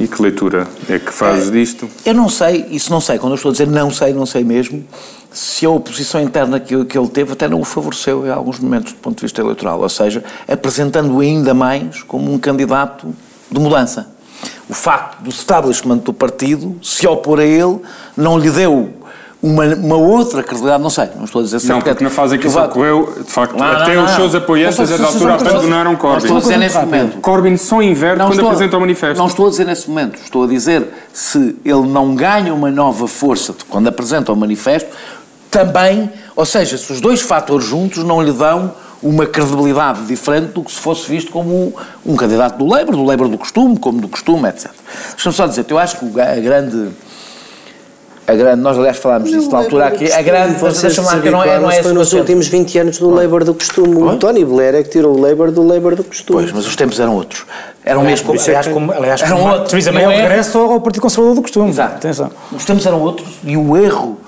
E que leitura é que fazes disto? Eu não sei, isso não sei, quando eu estou a dizer não sei mesmo, se a oposição interna que ele teve até não o favoreceu em alguns momentos do ponto de vista eleitoral, ou seja, apresentando-o ainda mais como um candidato de mudança. O facto do establishment do partido se opor a ele não lhe deu uma outra credibilidade, não sei, não estou a dizer certo. Não, porque na fase em que isso ocorreu, de facto, não, os seus apoiantes a altura abandonaram Corbyn. Não estou a dizer nesse momento. Corbyn só inverte quando apresenta o manifesto. Não estou a dizer nesse momento, estou a dizer se ele não ganha uma nova força quando apresenta o manifesto, também, ou seja, se os dois fatores juntos não lhe dão uma credibilidade diferente do que se fosse visto como um candidato do Labour do costume, como do costume, etc. Deixa-me só dizer, eu acho que a grande, nós aliás falámos disso na altura aqui, a grande força da chamada que não é foi nos últimos 20 anos do Labour do costume. O Tony Blair é que tirou o Labour do Labour do costume. Pois, mas os tempos eram outros. Eram mesmo. Aliás, Theresa May é o regresso ao Partido Conservador do costume. Exato. Atenção. Os tempos eram outros e o erro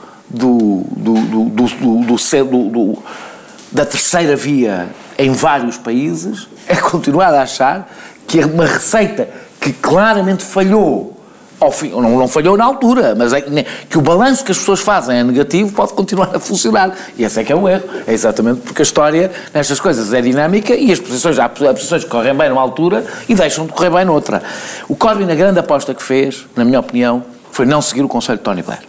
da terceira via em vários países é continuar a achar que é uma receita que claramente falhou. Ao fim, não falhou na altura, mas é que o balanço que as pessoas fazem é negativo, pode continuar a funcionar. E esse é que é o erro. É exatamente porque a história, nestas coisas, é dinâmica e há posições que correm bem numa altura e deixam de correr bem noutra. O Corbyn, a grande aposta que fez, na minha opinião, foi não seguir o conselho de Tony Blair.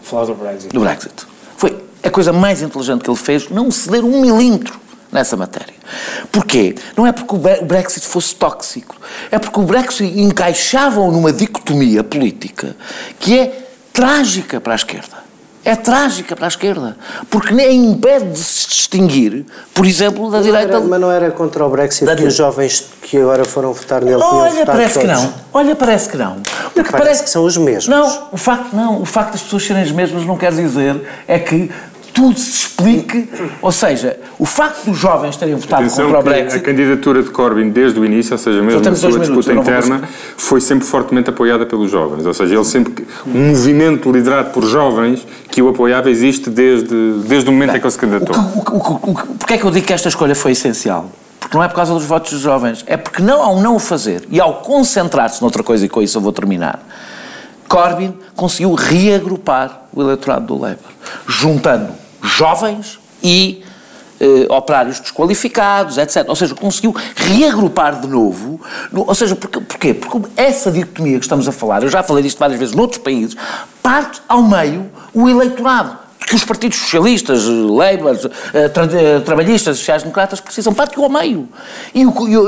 Falar do Brexit. Do Brexit. Foi a coisa mais inteligente que ele fez, não ceder um milímetro nessa matéria. Porquê? Não é porque o Brexit fosse tóxico, é porque o Brexit encaixava-o numa dicotomia política que é trágica para a esquerda. É trágica para a esquerda, porque nem impede de se distinguir, por exemplo, da direita... Mas não era contra o Brexit que os jovens que agora foram votar nele... Olha, parece que não. Olha, parece que não. Porque parece que são os mesmos. Não, o facto das pessoas serem as mesmas não quer dizer é que tudo se explique, ou seja, o facto dos jovens terem votado contra o Brexit... A candidatura de Corbyn desde o início, ou seja, mesmo na sua disputa interna, foi sempre fortemente apoiada pelos jovens, ou seja, ele sempre... Um movimento liderado por jovens que o apoiava existe desde o momento em que ele se candidatou. Porquê é que eu digo que esta escolha foi essencial? Porque não é por causa dos votos dos jovens, é porque ao não o fazer e ao concentrar-se noutra coisa, e com isso eu vou terminar, Corbyn conseguiu reagrupar o eleitorado do Labour, juntando jovens e operários desqualificados, etc. Ou seja, conseguiu reagrupar de novo. Ou seja, porquê? Porque essa dicotomia que estamos a falar, eu já falei disto várias vezes noutros países, parte ao meio o eleitorado que os partidos socialistas, Labour, trabalhistas, sociais-democratas precisam, partiu ao meio. E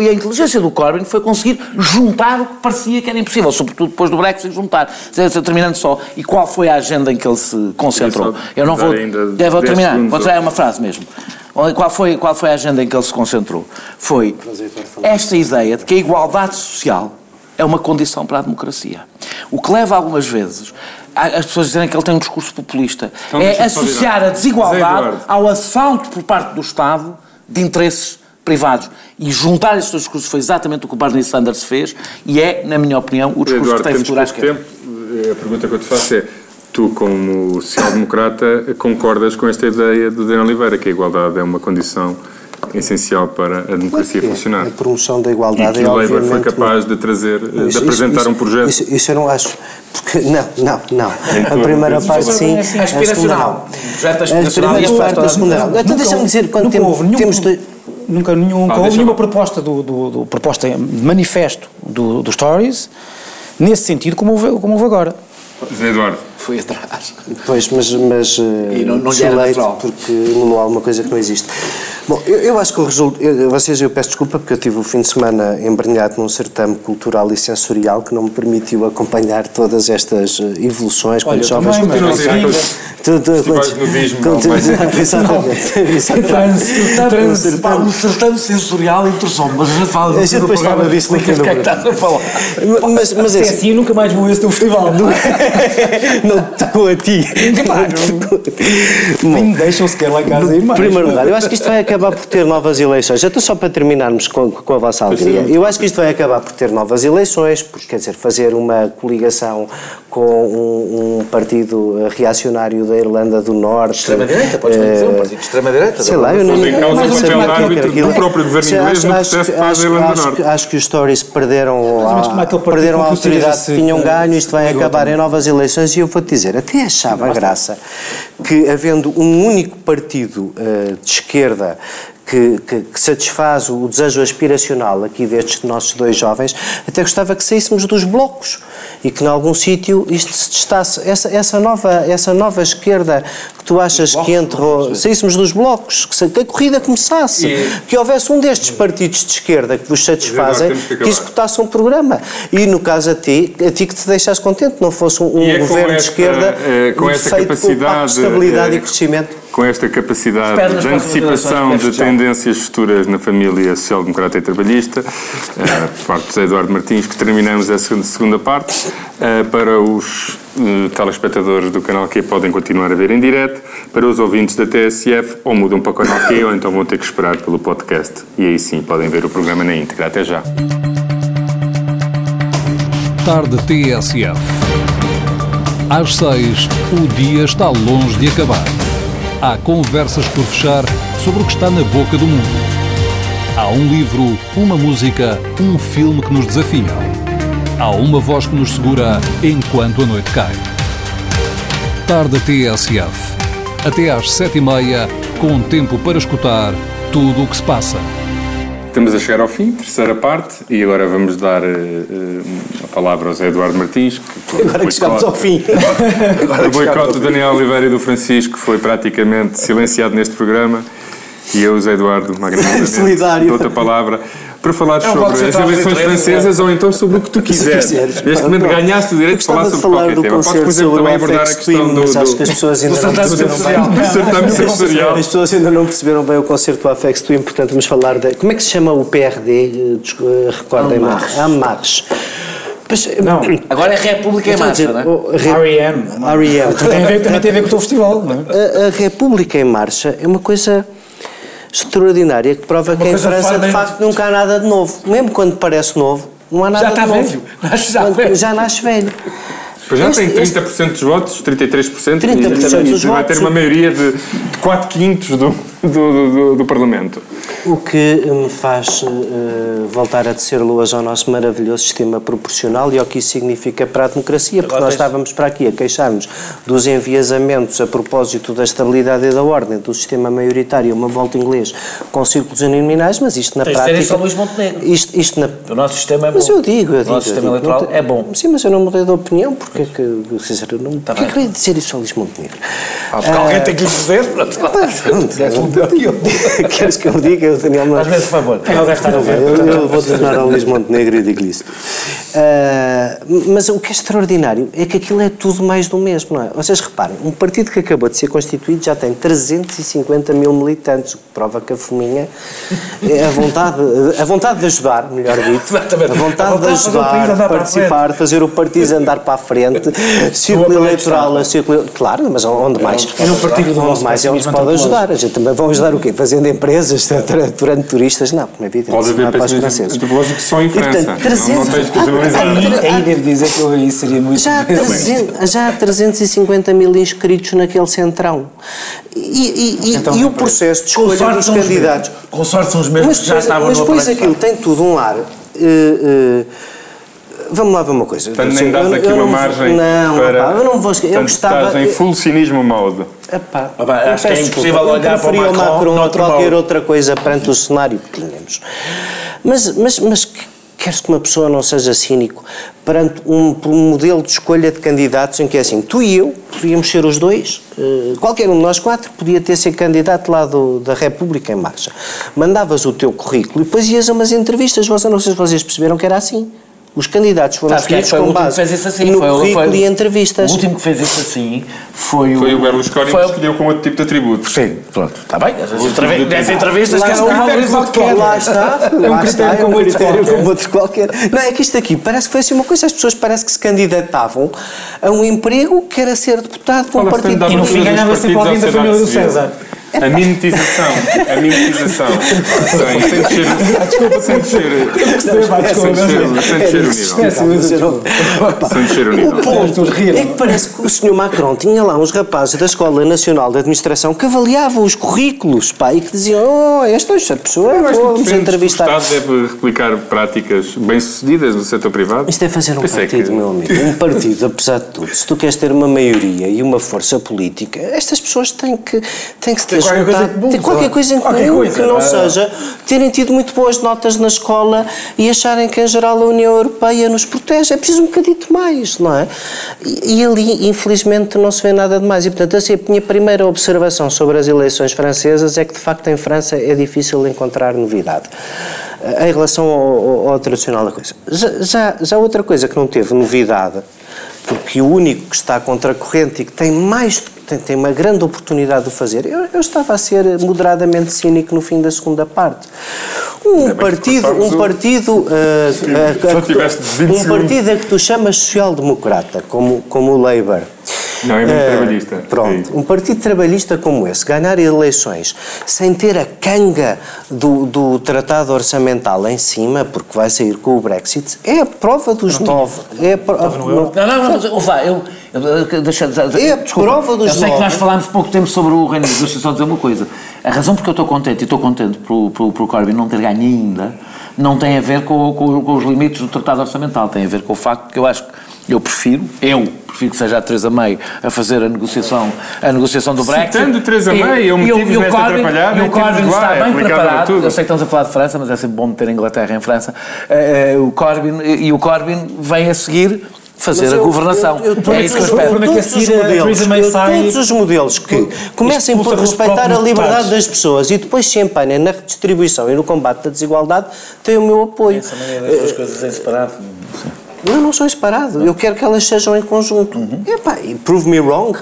a inteligência do Corbyn foi conseguir juntar o que parecia que era impossível, sobretudo depois do Brexit, juntar. Terminando só, e qual foi a agenda em que ele se concentrou? Eu não vou... Eu vou terminar, vou trazer uma frase mesmo. Qual foi a agenda em que ele se concentrou? Foi esta ideia de que a igualdade social é uma condição para a democracia. O que leva algumas vezes... As pessoas dizem que ele tem um discurso populista. Então, é associar a desigualdade ao assalto por parte do Estado de interesses privados. E juntar esses dois discursos foi exatamente o que o Bernie Sanders fez e é, na minha opinião, o discurso Eduardo, que tem futuro à esquerda. A pergunta que eu te faço é, tu, como social-democrata, concordas com esta ideia do D. Oliveira, que a igualdade é uma condição essencial para a democracia funcionar? A promoção da igualdade é obviamente... E que o Labour foi capaz de trazer, de apresentar um projeto... Isso eu não acho, porque... Não. Então, a primeira parte sim, a segunda aspiracional. O projeto aspiracional e a parte da segunda. Então deixa-me dizer, quando temos... Houve nenhuma proposta de manifesto do Tories, nesse sentido como houve agora. Zé Eduardo. Fui atrás. Pois, mas e não lhe era natural. Porque emulou alguma coisa que não existe. Bom, eu acho que o resultado... Vocês, eu peço desculpa porque eu tive o fim de semana embrenhado num certame cultural e sensorial que não me permitiu acompanhar todas estas evoluções. Olha, quando jovens... Um certame sensorial interessou-me, mas já fala... A gente depois estava disso naquele programa. Mas é assim, eu nunca mais vou ver esse teu festival. Não tocou a ti. Não me deixam sequer lá em casa. Em primeiro lugar, eu acho que isto vai... acabar por ter novas eleições. Até só para terminarmos com a vossa alegria. Eu acho que isto vai acabar por ter novas eleições, porque, quer dizer, fazer uma coligação com um partido reacionário da Irlanda do Norte... Extrema-direita, podes dizer, um partido de extrema-direita. Sei lá, eu não... Em causa do papel árbitro do próprio governo inglês no processo para a Irlanda do Norte. Acho que os Tories perderam a autoridade que tinham ganho, isto vai acabar em novas eleições, e eu vou-te dizer, até achava graça que, havendo um único partido de esquerda que satisfaz o desejo aspiracional aqui destes nossos dois jovens, até gostava que saíssemos dos blocos e que, em algum sítio, isto se testasse. Essa nova esquerda que tu achas que entrou, saíssemos dos blocos, que a corrida começasse, que houvesse um destes partidos de esquerda que vos satisfazem, que executasse um programa. E, no caso a ti que te deixasse contente, não fosse um governo de esquerda feito com estabilidade e crescimento. Com esta capacidade de antecipação de tendências futuras na família social-democrata e trabalhista, por parte de José Eduardo Martins, que terminamos a segunda parte. Para os telespectadores do Canal Q, podem continuar a ver em direto. Para os ouvintes da TSF, ou mudam para o Canal Q, ou então vão ter que esperar pelo podcast. E aí sim, podem ver o programa na íntegra. Até já. Tarde TSF. Às 6, o dia está longe de acabar. Há conversas por fechar sobre o que está na boca do mundo. Há um livro, uma música, um filme que nos desafiam. Há uma voz que nos segura enquanto a noite cai. Tarde TSF. Até às 7h30, com tempo para escutar tudo o que se passa. Estamos a chegar ao fim, terceira parte, e agora vamos dar a palavra ao José Eduardo Martins. Agora que chegamos ao fim. O boicote do Daniel Oliveira e do Francisco foi praticamente silenciado neste programa, e eu, José Eduardo, magnificamente, dou-te a palavra para falar sobre as eleições francesas, ou então sobre o que tu quiseres. Neste momento ganhaste o direito de falar sobre qualquer tema. Podes, por exemplo, também abordar a questão do certame sensorial. As pessoas ainda não perceberam bem o concerto do Afex Twin, portanto vamos falar de... Como é que se chama o PRD? Recordem-me. En Marche. Não, agora é República em Marcha, não é? R.E.M. Também tem a ver com o teu festival, não é? A República em Marcha é uma coisa... extraordinária, que prova que em França, de facto, nunca há nada de novo. Mesmo quando parece novo, não há nada de novo. Já nasce velho. Pois já tem 30% dos votos, 33%, 30% dos votos. Vai ter uma maioria de 4/5 do Parlamento. O que me faz voltar a tecer loas ao nosso maravilhoso sistema proporcional e ao que isso significa para a democracia, porque nós estávamos para aqui a queixar-nos dos enviesamentos a propósito da estabilidade e da ordem do sistema maioritário, uma volta inglês com círculos uninominais, mas isto na prática... Isto é só Luís Montenegro. O nosso sistema é bom. Mas eu digo. O nosso sistema eleitoral é bom. Sim, mas eu não mudei de opinião, porque é que... Porque eu queria dizer isso ao Luís Montenegro. Porque alguém tem que lhe dizer. Queres que eu diga, Daniel? Mas... Às vezes, por favor, não deve estar a ouvir. Eu vou tornar ao Luís Montenegro e digo-lhe isto. Mas o que é extraordinário é que aquilo é tudo mais do mesmo, não é? Vocês reparem, um partido que acabou de ser constituído já tem 350 mil militantes, o que prova que a fominha é a vontade de ajudar, melhor dito, a vontade de ajudar, participar, fazer o país andar para a frente, círculo eleitoral, claro, mas onde mais? É um partido onde mais é onde se pode ajudar. A gente também vão ajudar o quê? Fazendo empresas, aturando turistas? Não, como é evidente. Pode haver pessoas antropológicas que são em França. Aí devo dizer que eu isso seria muito... Já há 350 mil inscritos naquele centrão. E o processo de escolha dos candidatos... Com sorte são os mesmos que já estavam no aparelho. Mas depois aquilo tem tudo um ar... Vamos lá ver uma coisa. Portanto, nem dás aqui uma margem para... Eu não vou... Eu gostava... Estás em full cinismo mode. Acho que é impossível olhar para o Macron ou qualquer outra coisa perante o cenário que tínhamos. Mas queres que uma pessoa não seja cínico perante um modelo de escolha de candidatos em que é assim, tu e eu podíamos ser os dois, qualquer um de nós quatro podia ter sido candidato lá da República em Marcha. Mandavas o teu currículo e depois ias a umas entrevistas. Não sei se vocês perceberam que era assim. Os candidatos foram escolhidos com base no currículo e entrevistas. O último que fez isso assim foi o Berlusconi, que escolheu com outro tipo de atributos. Sim, pronto. Está bem. Nessas entrevistas que era um critério qualquer. Lá está. É um critério como outro qualquer. Não, é que isto aqui parece que foi assim uma coisa. As pessoas parece que se candidatavam a um emprego que era ser deputado de um partido. E no fim ganhava sempre alguém da família do César. A mimetização. Sem descer o nível. O ponto é que parece que o Sr. Macron tinha lá uns rapazes da Escola Nacional de Administração que avaliavam os currículos, pá, e que diziam, oh, esta pessoa, vamos entrevistar. O Estado deve replicar práticas bem-sucedidas no setor privado? Isto é fazer um partido, meu amigo. Um partido, apesar de tudo. Se tu queres ter uma maioria e uma força política, estas pessoas têm que se ter qualquer coisa em comum que não seja terem tido muito boas notas na escola e acharem que, em geral, a União Europeia nos protege. É preciso um bocadito mais, não é? E ali, infelizmente, não se vê nada de mais. E, portanto, assim, a minha primeira observação sobre as eleições francesas é que, de facto, em França é difícil encontrar novidade em relação ao tradicional da coisa. Já outra coisa que não teve novidade, porque o único que está contra a corrente e que tem uma grande oportunidade de fazer. Eu estava a ser moderadamente cínico no fim da segunda parte. Um partido a que tu chamas social-democrata, como o Labour. Não, é muito trabalhista. Pronto, sim. Um partido trabalhista como esse, ganhar eleições sem ter a canga do tratado orçamental em cima, porque vai sair com o Brexit, é a prova dos novos. Eu sei que nós falámos pouco tempo sobre o Reino Unido, deixa só dizer uma coisa. A razão porque eu estou contente, e estou contente por Corbyn não ter ganho ainda, não tem a ver com os limites do tratado orçamental, tem a ver com o facto que eu acho que eu prefiro que seja a Theresa May a fazer a negociação do Brexit. Citando Theresa May, o Corbyn está bem preparado. Eu sei que estamos a falar de França, mas é sempre bom meter a Inglaterra em França. O Corbyn vem a seguir fazer a governação. Todos os modelos que comecem por respeitar a liberdade das pessoas e depois se empenhem na redistribuição e no combate da desigualdade têm o meu apoio. Essa maneira das duas coisas em separado. Eu não sou separado, eu quero que elas sejam em conjunto. Epá, e prove me wrong,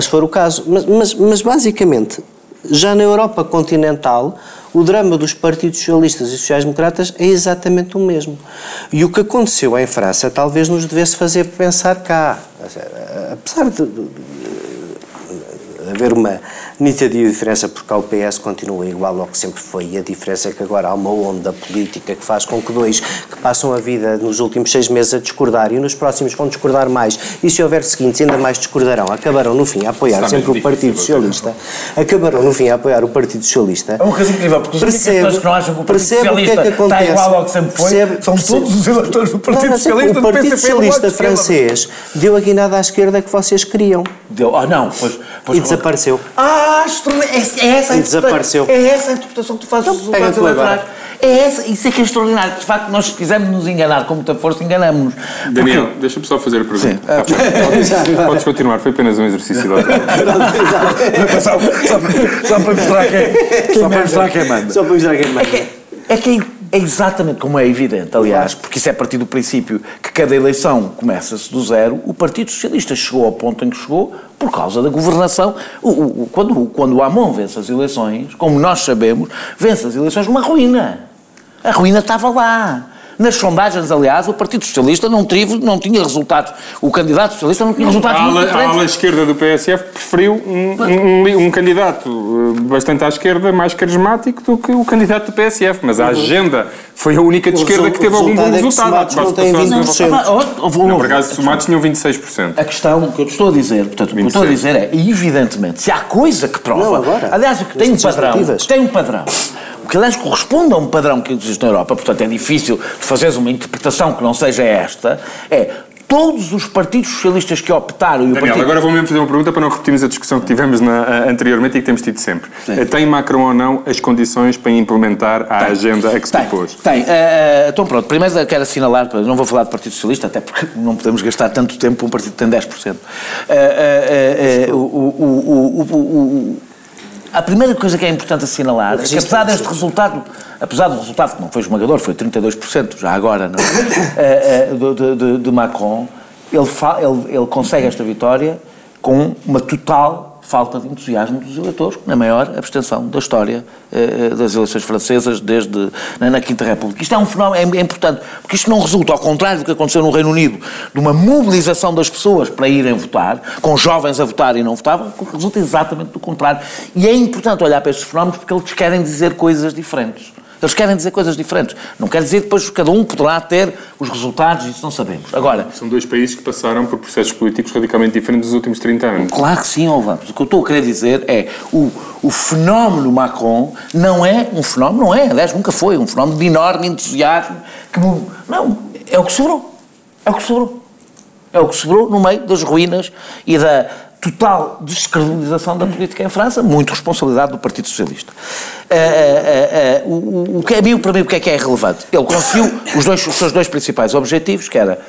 se for o caso. Mas basicamente, já na Europa continental, o drama dos partidos socialistas e sociais-democratas é exatamente o mesmo. E o que aconteceu em França talvez nos devesse fazer pensar cá. Apesar de haver uma nítida diferença, porque o PS continua igual ao que sempre foi, e a diferença é que agora há uma onda política que faz com que dois que passam a vida nos últimos 6 meses a discordar e nos próximos vão discordar mais, e se houver seguintes ainda mais discordarão, acabaram no fim a apoiar o Partido Socialista. É um caso incrível, porque as pessoas que não acham que o Partido Socialista está igual ao que sempre foi, são todos os eleitores do Partido Socialista. O Partido Socialista francês deu a guinada à esquerda que vocês queriam. Deu, ah não, pois desapareceu. É essa a interpretação que tu fazes dos resultados eleitorais. Isso é que é extraordinário. De facto, nós, se quisermos nos enganar com muita força, enganamos-nos. Daniel, deixa-me só fazer a pergunta. Podes continuar, foi apenas um exercício. Só para mostrar quem manda. É exatamente como é evidente, aliás, porque isso é a partir do princípio que cada eleição começa-se do zero. O Partido Socialista chegou ao ponto em que chegou por causa da governação. Quando o Hamon vence as eleições, como nós sabemos, vence as eleições numa ruína. A ruína estava lá. Nas sondagens, aliás, o Partido Socialista não tinha resultados. O candidato socialista não tinha resultados muito diferentes. A ala esquerda do PSF preferiu um candidato bastante à esquerda, mais carismático do que o candidato do PSF. Mas a agenda foi a única de esquerda que teve algum bom resultado. No mercado, os somados tinham 26%. A questão que eu estou a dizer, portanto, o que eu estou a dizer é, evidentemente, se há coisa que prova... Aliás, o que tem um padrão... O que, aliás, corresponde a um padrão que existe na Europa, portanto é difícil de fazeres uma interpretação que não seja esta, é todos os partidos socialistas que optaram... Agora vou mesmo fazer uma pergunta para não repetirmos a discussão que tivemos anteriormente e que temos tido sempre. Sim. Tem Macron ou não as condições para implementar a agenda a que se propôs? Tem. Então pronto, primeiro quero assinalar, não vou falar de Partido Socialista, até porque não podemos gastar tanto tempo com um partido que tem 10%. A primeira coisa que é importante assinalar é que, apesar do resultado que não foi esmagador, foi 32%, já agora, não é? de Macron, ele consegue esta vitória com uma total falta de entusiasmo dos eleitores, na maior abstenção da história das eleições francesas desde na Quinta República. Isto é um fenómeno, é importante, porque isto não resulta, ao contrário do que aconteceu no Reino Unido, de uma mobilização das pessoas para irem votar, com jovens a votar e não votavam, resulta exatamente do contrário. E é importante olhar para estes fenómenos porque eles querem dizer coisas diferentes. Eles querem dizer coisas diferentes. Não quer dizer que depois cada um poderá ter os resultados, isso não sabemos. Agora, são dois países que passaram por processos políticos radicalmente diferentes nos últimos 30 anos. Claro que sim, Alvamos. O que eu estou a querer dizer é o fenómeno Macron não é um fenómeno, não é, aliás, nunca foi, um fenómeno de enorme entusiasmo. Que não, é o que sobrou. É o que sobrou. É o que sobrou no meio das ruínas e da total descredibilização da política em França, muito responsabilidade do Partido Socialista. O que é meu, para mim, o que é relevante? Ele conseguiu os seus dois principais objetivos, que era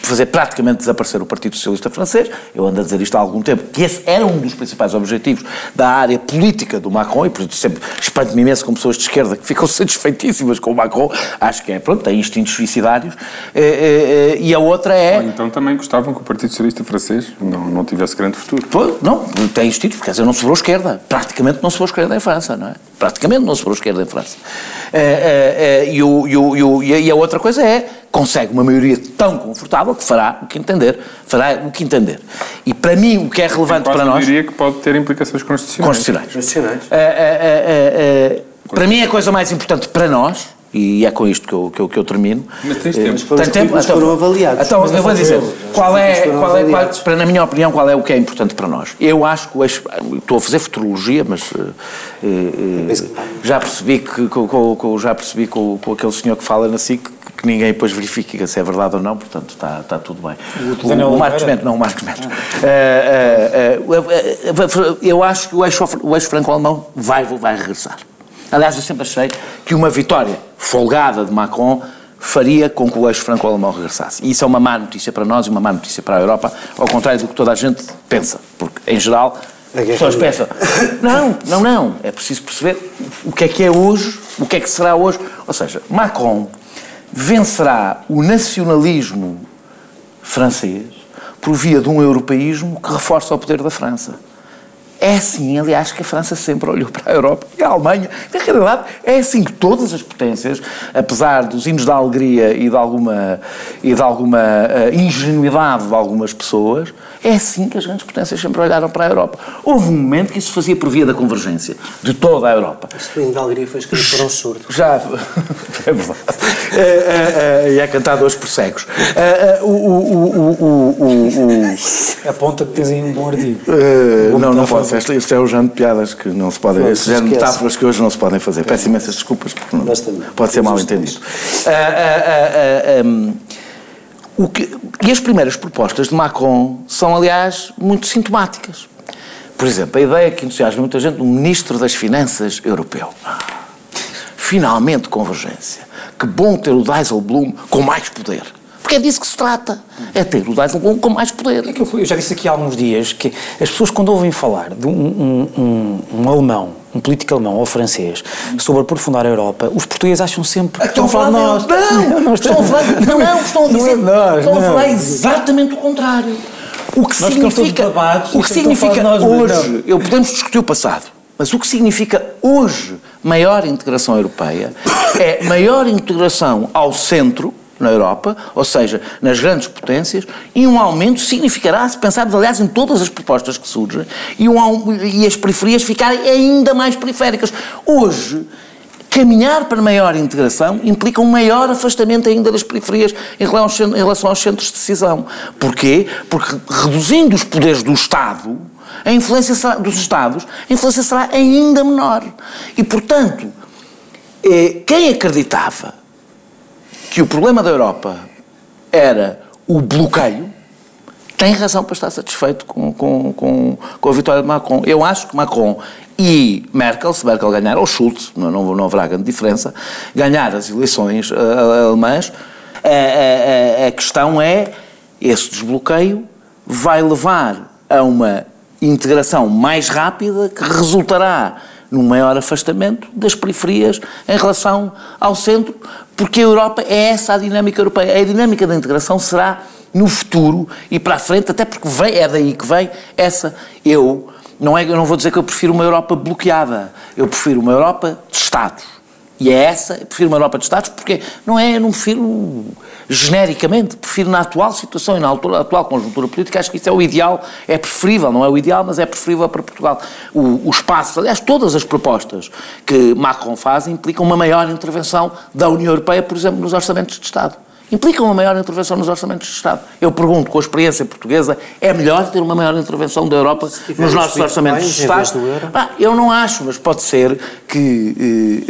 fazer praticamente desaparecer o Partido Socialista francês. Eu ando a dizer isto há algum tempo, que esse era um dos principais objetivos da área política do Macron, e por isso sempre espanto-me imenso com pessoas de esquerda que ficam satisfeitíssimas com o Macron. Acho que é, pronto, tem instintos suicidários. E a outra é... Ou então também gostavam que o Partido Socialista francês não tivesse grande futuro. Pois, não tem instintos, porque quer dizer, não sobrou esquerda. Praticamente não sobrou esquerda em França, não é? Praticamente não sobrou esquerda em França. E a outra coisa é... consegue uma maioria tão confortável que fará o que entender, E para mim o que é relevante para nós... É uma maioria que pode ter implicações constitucionais. Para mim a coisa mais importante para nós, e é com isto que eu termino... Mas tens tempo. Foram avaliados. Então eu vou dizer, na minha opinião, qual é o que é importante para nós? Eu acho que... Estou a fazer futurologia, mas já percebi com aquele senhor que fala na SIC que ninguém depois verifica se é verdade ou não, portanto está tudo bem. O Marcos Mendes, não o Marcos Mendes. Eu acho que o eixo franco-alemão vai regressar. Aliás, eu sempre achei que uma vitória folgada de Macron faria com que o eixo franco-alemão regressasse. E isso é uma má notícia para nós e uma má notícia para a Europa, ao contrário do que toda a gente pensa, porque em geral... As pessoas pensam, não, é preciso perceber o que é hoje, o que é que será hoje. Ou seja, Macron vencerá o nacionalismo francês por via de um europeísmo que reforça o poder da França. É assim, aliás, que a França sempre olhou para a Europa e a Alemanha. Na realidade, é assim que todas as potências, apesar dos hinos da alegria e de alguma ingenuidade de algumas pessoas, é assim que as grandes potências sempre olharam para a Europa. Houve um momento que isso se fazia por via da convergência de toda a Europa. Este hino da alegria foi escrito por um surdo. Já, é verdade. E é cantado hoje por cegos. Aponta que tens aí um bom artigo. Não pode. Este é o género de piadas que não se podem... Este género de metáforas que hoje não se podem fazer. Peço imensas desculpas, porque não, pode ser mal entendido. E as primeiras propostas de Macron são, aliás, muito sintomáticas. Por exemplo, a ideia que entusiasma muita gente, um ministro das Finanças europeu. Finalmente convergência. Que bom ter o Dijsselbloem com mais poder. Porque é disso que se trata, é ter o Dijsselbloem com mais poder. Eu já disse aqui há alguns dias que as pessoas, quando ouvem falar de um alemão, um político alemão ou francês, sobre aprofundar a Europa, os portugueses acham sempre... Estão a falar de nós. Não, estão a falar de nós. Não, estão a dizer... Estão a falar exatamente o contrário. O que significa hoje... Podemos discutir o passado, mas o que significa hoje maior integração europeia é maior integração ao centro, na Europa, ou seja, nas grandes potências, e um aumento significará, se pensarmos, aliás, em todas as propostas que surgem, e as periferias ficarem ainda mais periféricas. Hoje, caminhar para maior integração implica um maior afastamento ainda das periferias em relação aos centros de decisão. Porquê? Porque reduzindo os poderes do Estado, a influência dos Estados, a influência será ainda menor. E, portanto, quem acreditava que o problema da Europa era o bloqueio, tem razão para estar satisfeito com a vitória de Macron. Eu acho que Macron e Merkel, se Merkel ganhar, ou Schulz, não haverá grande diferença, ganhar as eleições alemãs, a questão é, esse desbloqueio vai levar a uma integração mais rápida que resultará num maior afastamento das periferias em relação ao centro, porque a Europa é essa a dinâmica europeia. A dinâmica da integração será no futuro e para a frente, até porque vem, é daí que vem essa... Eu não vou dizer que eu prefiro uma Europa bloqueada, eu prefiro uma Europa de Estados. E é essa, eu prefiro uma Europa de Estados porque não prefiro genericamente, prefiro na atual situação e na atual conjuntura política, acho que isso é o ideal, é preferível, não é o ideal, mas é preferível para Portugal. O espaço, aliás, todas as propostas que Macron faz implicam uma maior intervenção da União Europeia, por exemplo, nos orçamentos de Estado. Implicam uma maior intervenção nos orçamentos de Estado. Eu pergunto, com a experiência portuguesa, é melhor ter uma maior intervenção da Europa nos nossos orçamentos de Estado? Eu não acho, mas pode ser que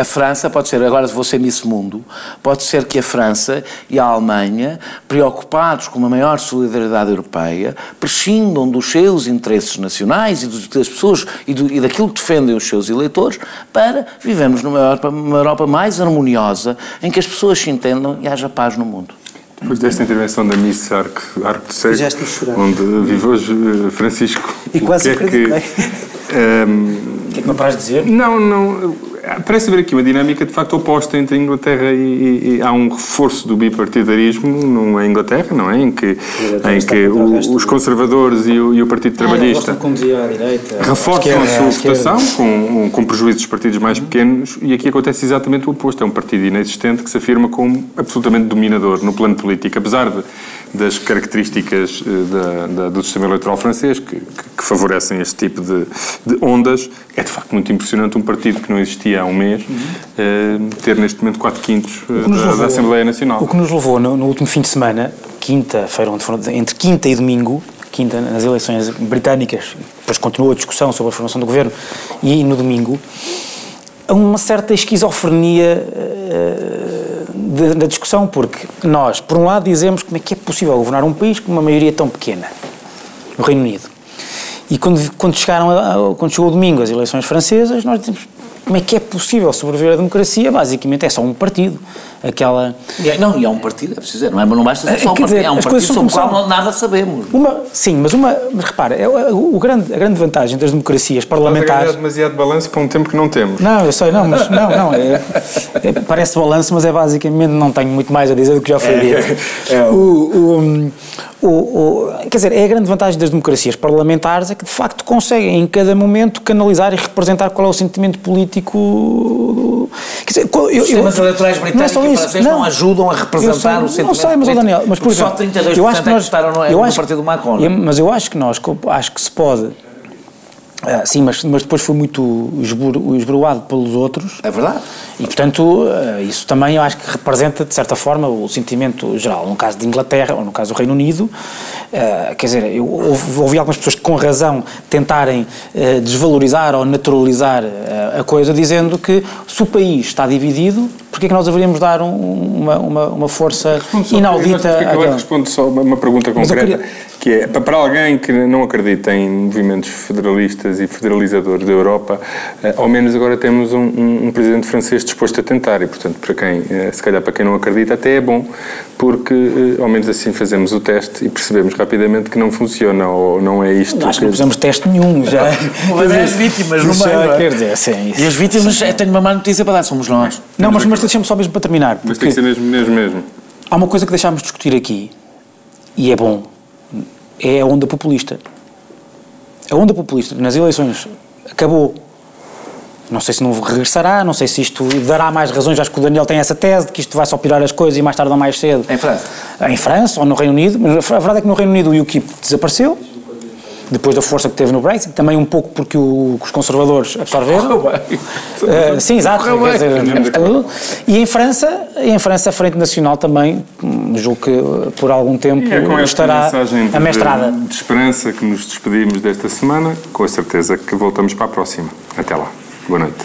a França, pode ser, agora vou ser Miss Mundo, pode ser que a França e a Alemanha, preocupados com uma maior solidariedade europeia, prescindam dos seus interesses nacionais e das pessoas e daquilo que defendem os seus eleitores, para vivemos numa Europa mais harmoniosa, em que as pessoas se entendam e haja paz no mundo. Depois desta intervenção da Miss Arco de Cego, onde vive hoje Francisco, e quase acreditei. O que é que me apraz dizer? Não, parece haver aqui uma dinâmica de facto oposta entre a Inglaterra e há um reforço do bipartidarismo na Inglaterra, não é? Em que os conservadores e o Partido Trabalhista reforçam a sua votação com prejuízo dos partidos mais pequenos, e aqui acontece exatamente o oposto. É um partido inexistente que se afirma como absolutamente dominador no plano político, apesar das características do sistema eleitoral francês que favorecem este tipo de ondas. É de facto muito impressionante um partido que não existia há um mês ter neste momento 4/5 da Assembleia Nacional. O que nos levou no último fim de semana, quinta-feira, onde foram entre quinta e domingo, quinta nas eleições britânicas, depois continuou a discussão sobre a formação do governo, e no domingo, a uma certa esquizofrenia da discussão, porque nós, por um lado, dizemos como é que é possível governar um país com uma maioria tão pequena, no Reino Unido. E quando chegou o domingo às eleições francesas, nós dizemos como é que é possível sobreviver à democracia? Basicamente é só um partido. E é um partido, é preciso dizer, não basta ser só um partido, é um partido sobre o qual nada sabemos. Mas repara, a grande vantagem das democracias parlamentares... Mas é demasiado balanço para um tempo que não temos. Parece balanço, mas é basicamente, não tenho muito mais a dizer do que já foi dito. É a grande vantagem das democracias parlamentares é que de facto conseguem em cada momento canalizar e representar qual é o sentimento político... Os sistemas eleitorais britânicos e franceses não ajudam a representar o sentimento político. Mas, Daniel, mas por exemplo, só 32% que votaram no partido do Macron. Mas eu acho que se pode... sim, mas depois foi muito esboroado pelos outros. É verdade. E, portanto, isso também eu acho que representa, de certa forma, o sentimento geral. No caso de Inglaterra, ou no caso do Reino Unido, eu ouvi algumas pessoas que, com razão, tentarem desvalorizar ou naturalizar a coisa, dizendo que se o país está dividido, porque é que nós deveríamos dar uma força inaudita... Eu respondo só uma pergunta concreta, que é, para alguém que não acredita em movimentos federalistas e federalizadores da Europa, ao menos agora temos um presidente francês disposto a tentar, e portanto, se calhar para quem não acredita, até é bom, porque ao menos assim fazemos o teste e percebemos rapidamente que não funciona, ou não é isto... Acho que não precisamos de teste nenhum, já... Mas é as vítimas, no meio, quer dizer, sim. E as vítimas, tenho uma má notícia para dar, somos nós. Não, mas deixa-me só mesmo para terminar. Mas tem que ser mesmo. Há uma coisa que deixámos de discutir aqui, e é bom, é a onda populista. A onda populista nas eleições acabou. Não sei se não regressará, não sei se isto dará mais razões, acho que o Daniel tem essa tese de que isto vai só piorar as coisas e mais tarde ou mais cedo. Em França ou no Reino Unido, mas a verdade é que no Reino Unido o UKIP desapareceu, depois da força que teve no Brexit, também um pouco porque os conservadores absorveram. Sim, exato. E em França a Frente Nacional também, julgo que por algum tempo estará amestrada. De esperança que nos despedimos desta semana, com a certeza que voltamos para a próxima. Até lá. Boa noite.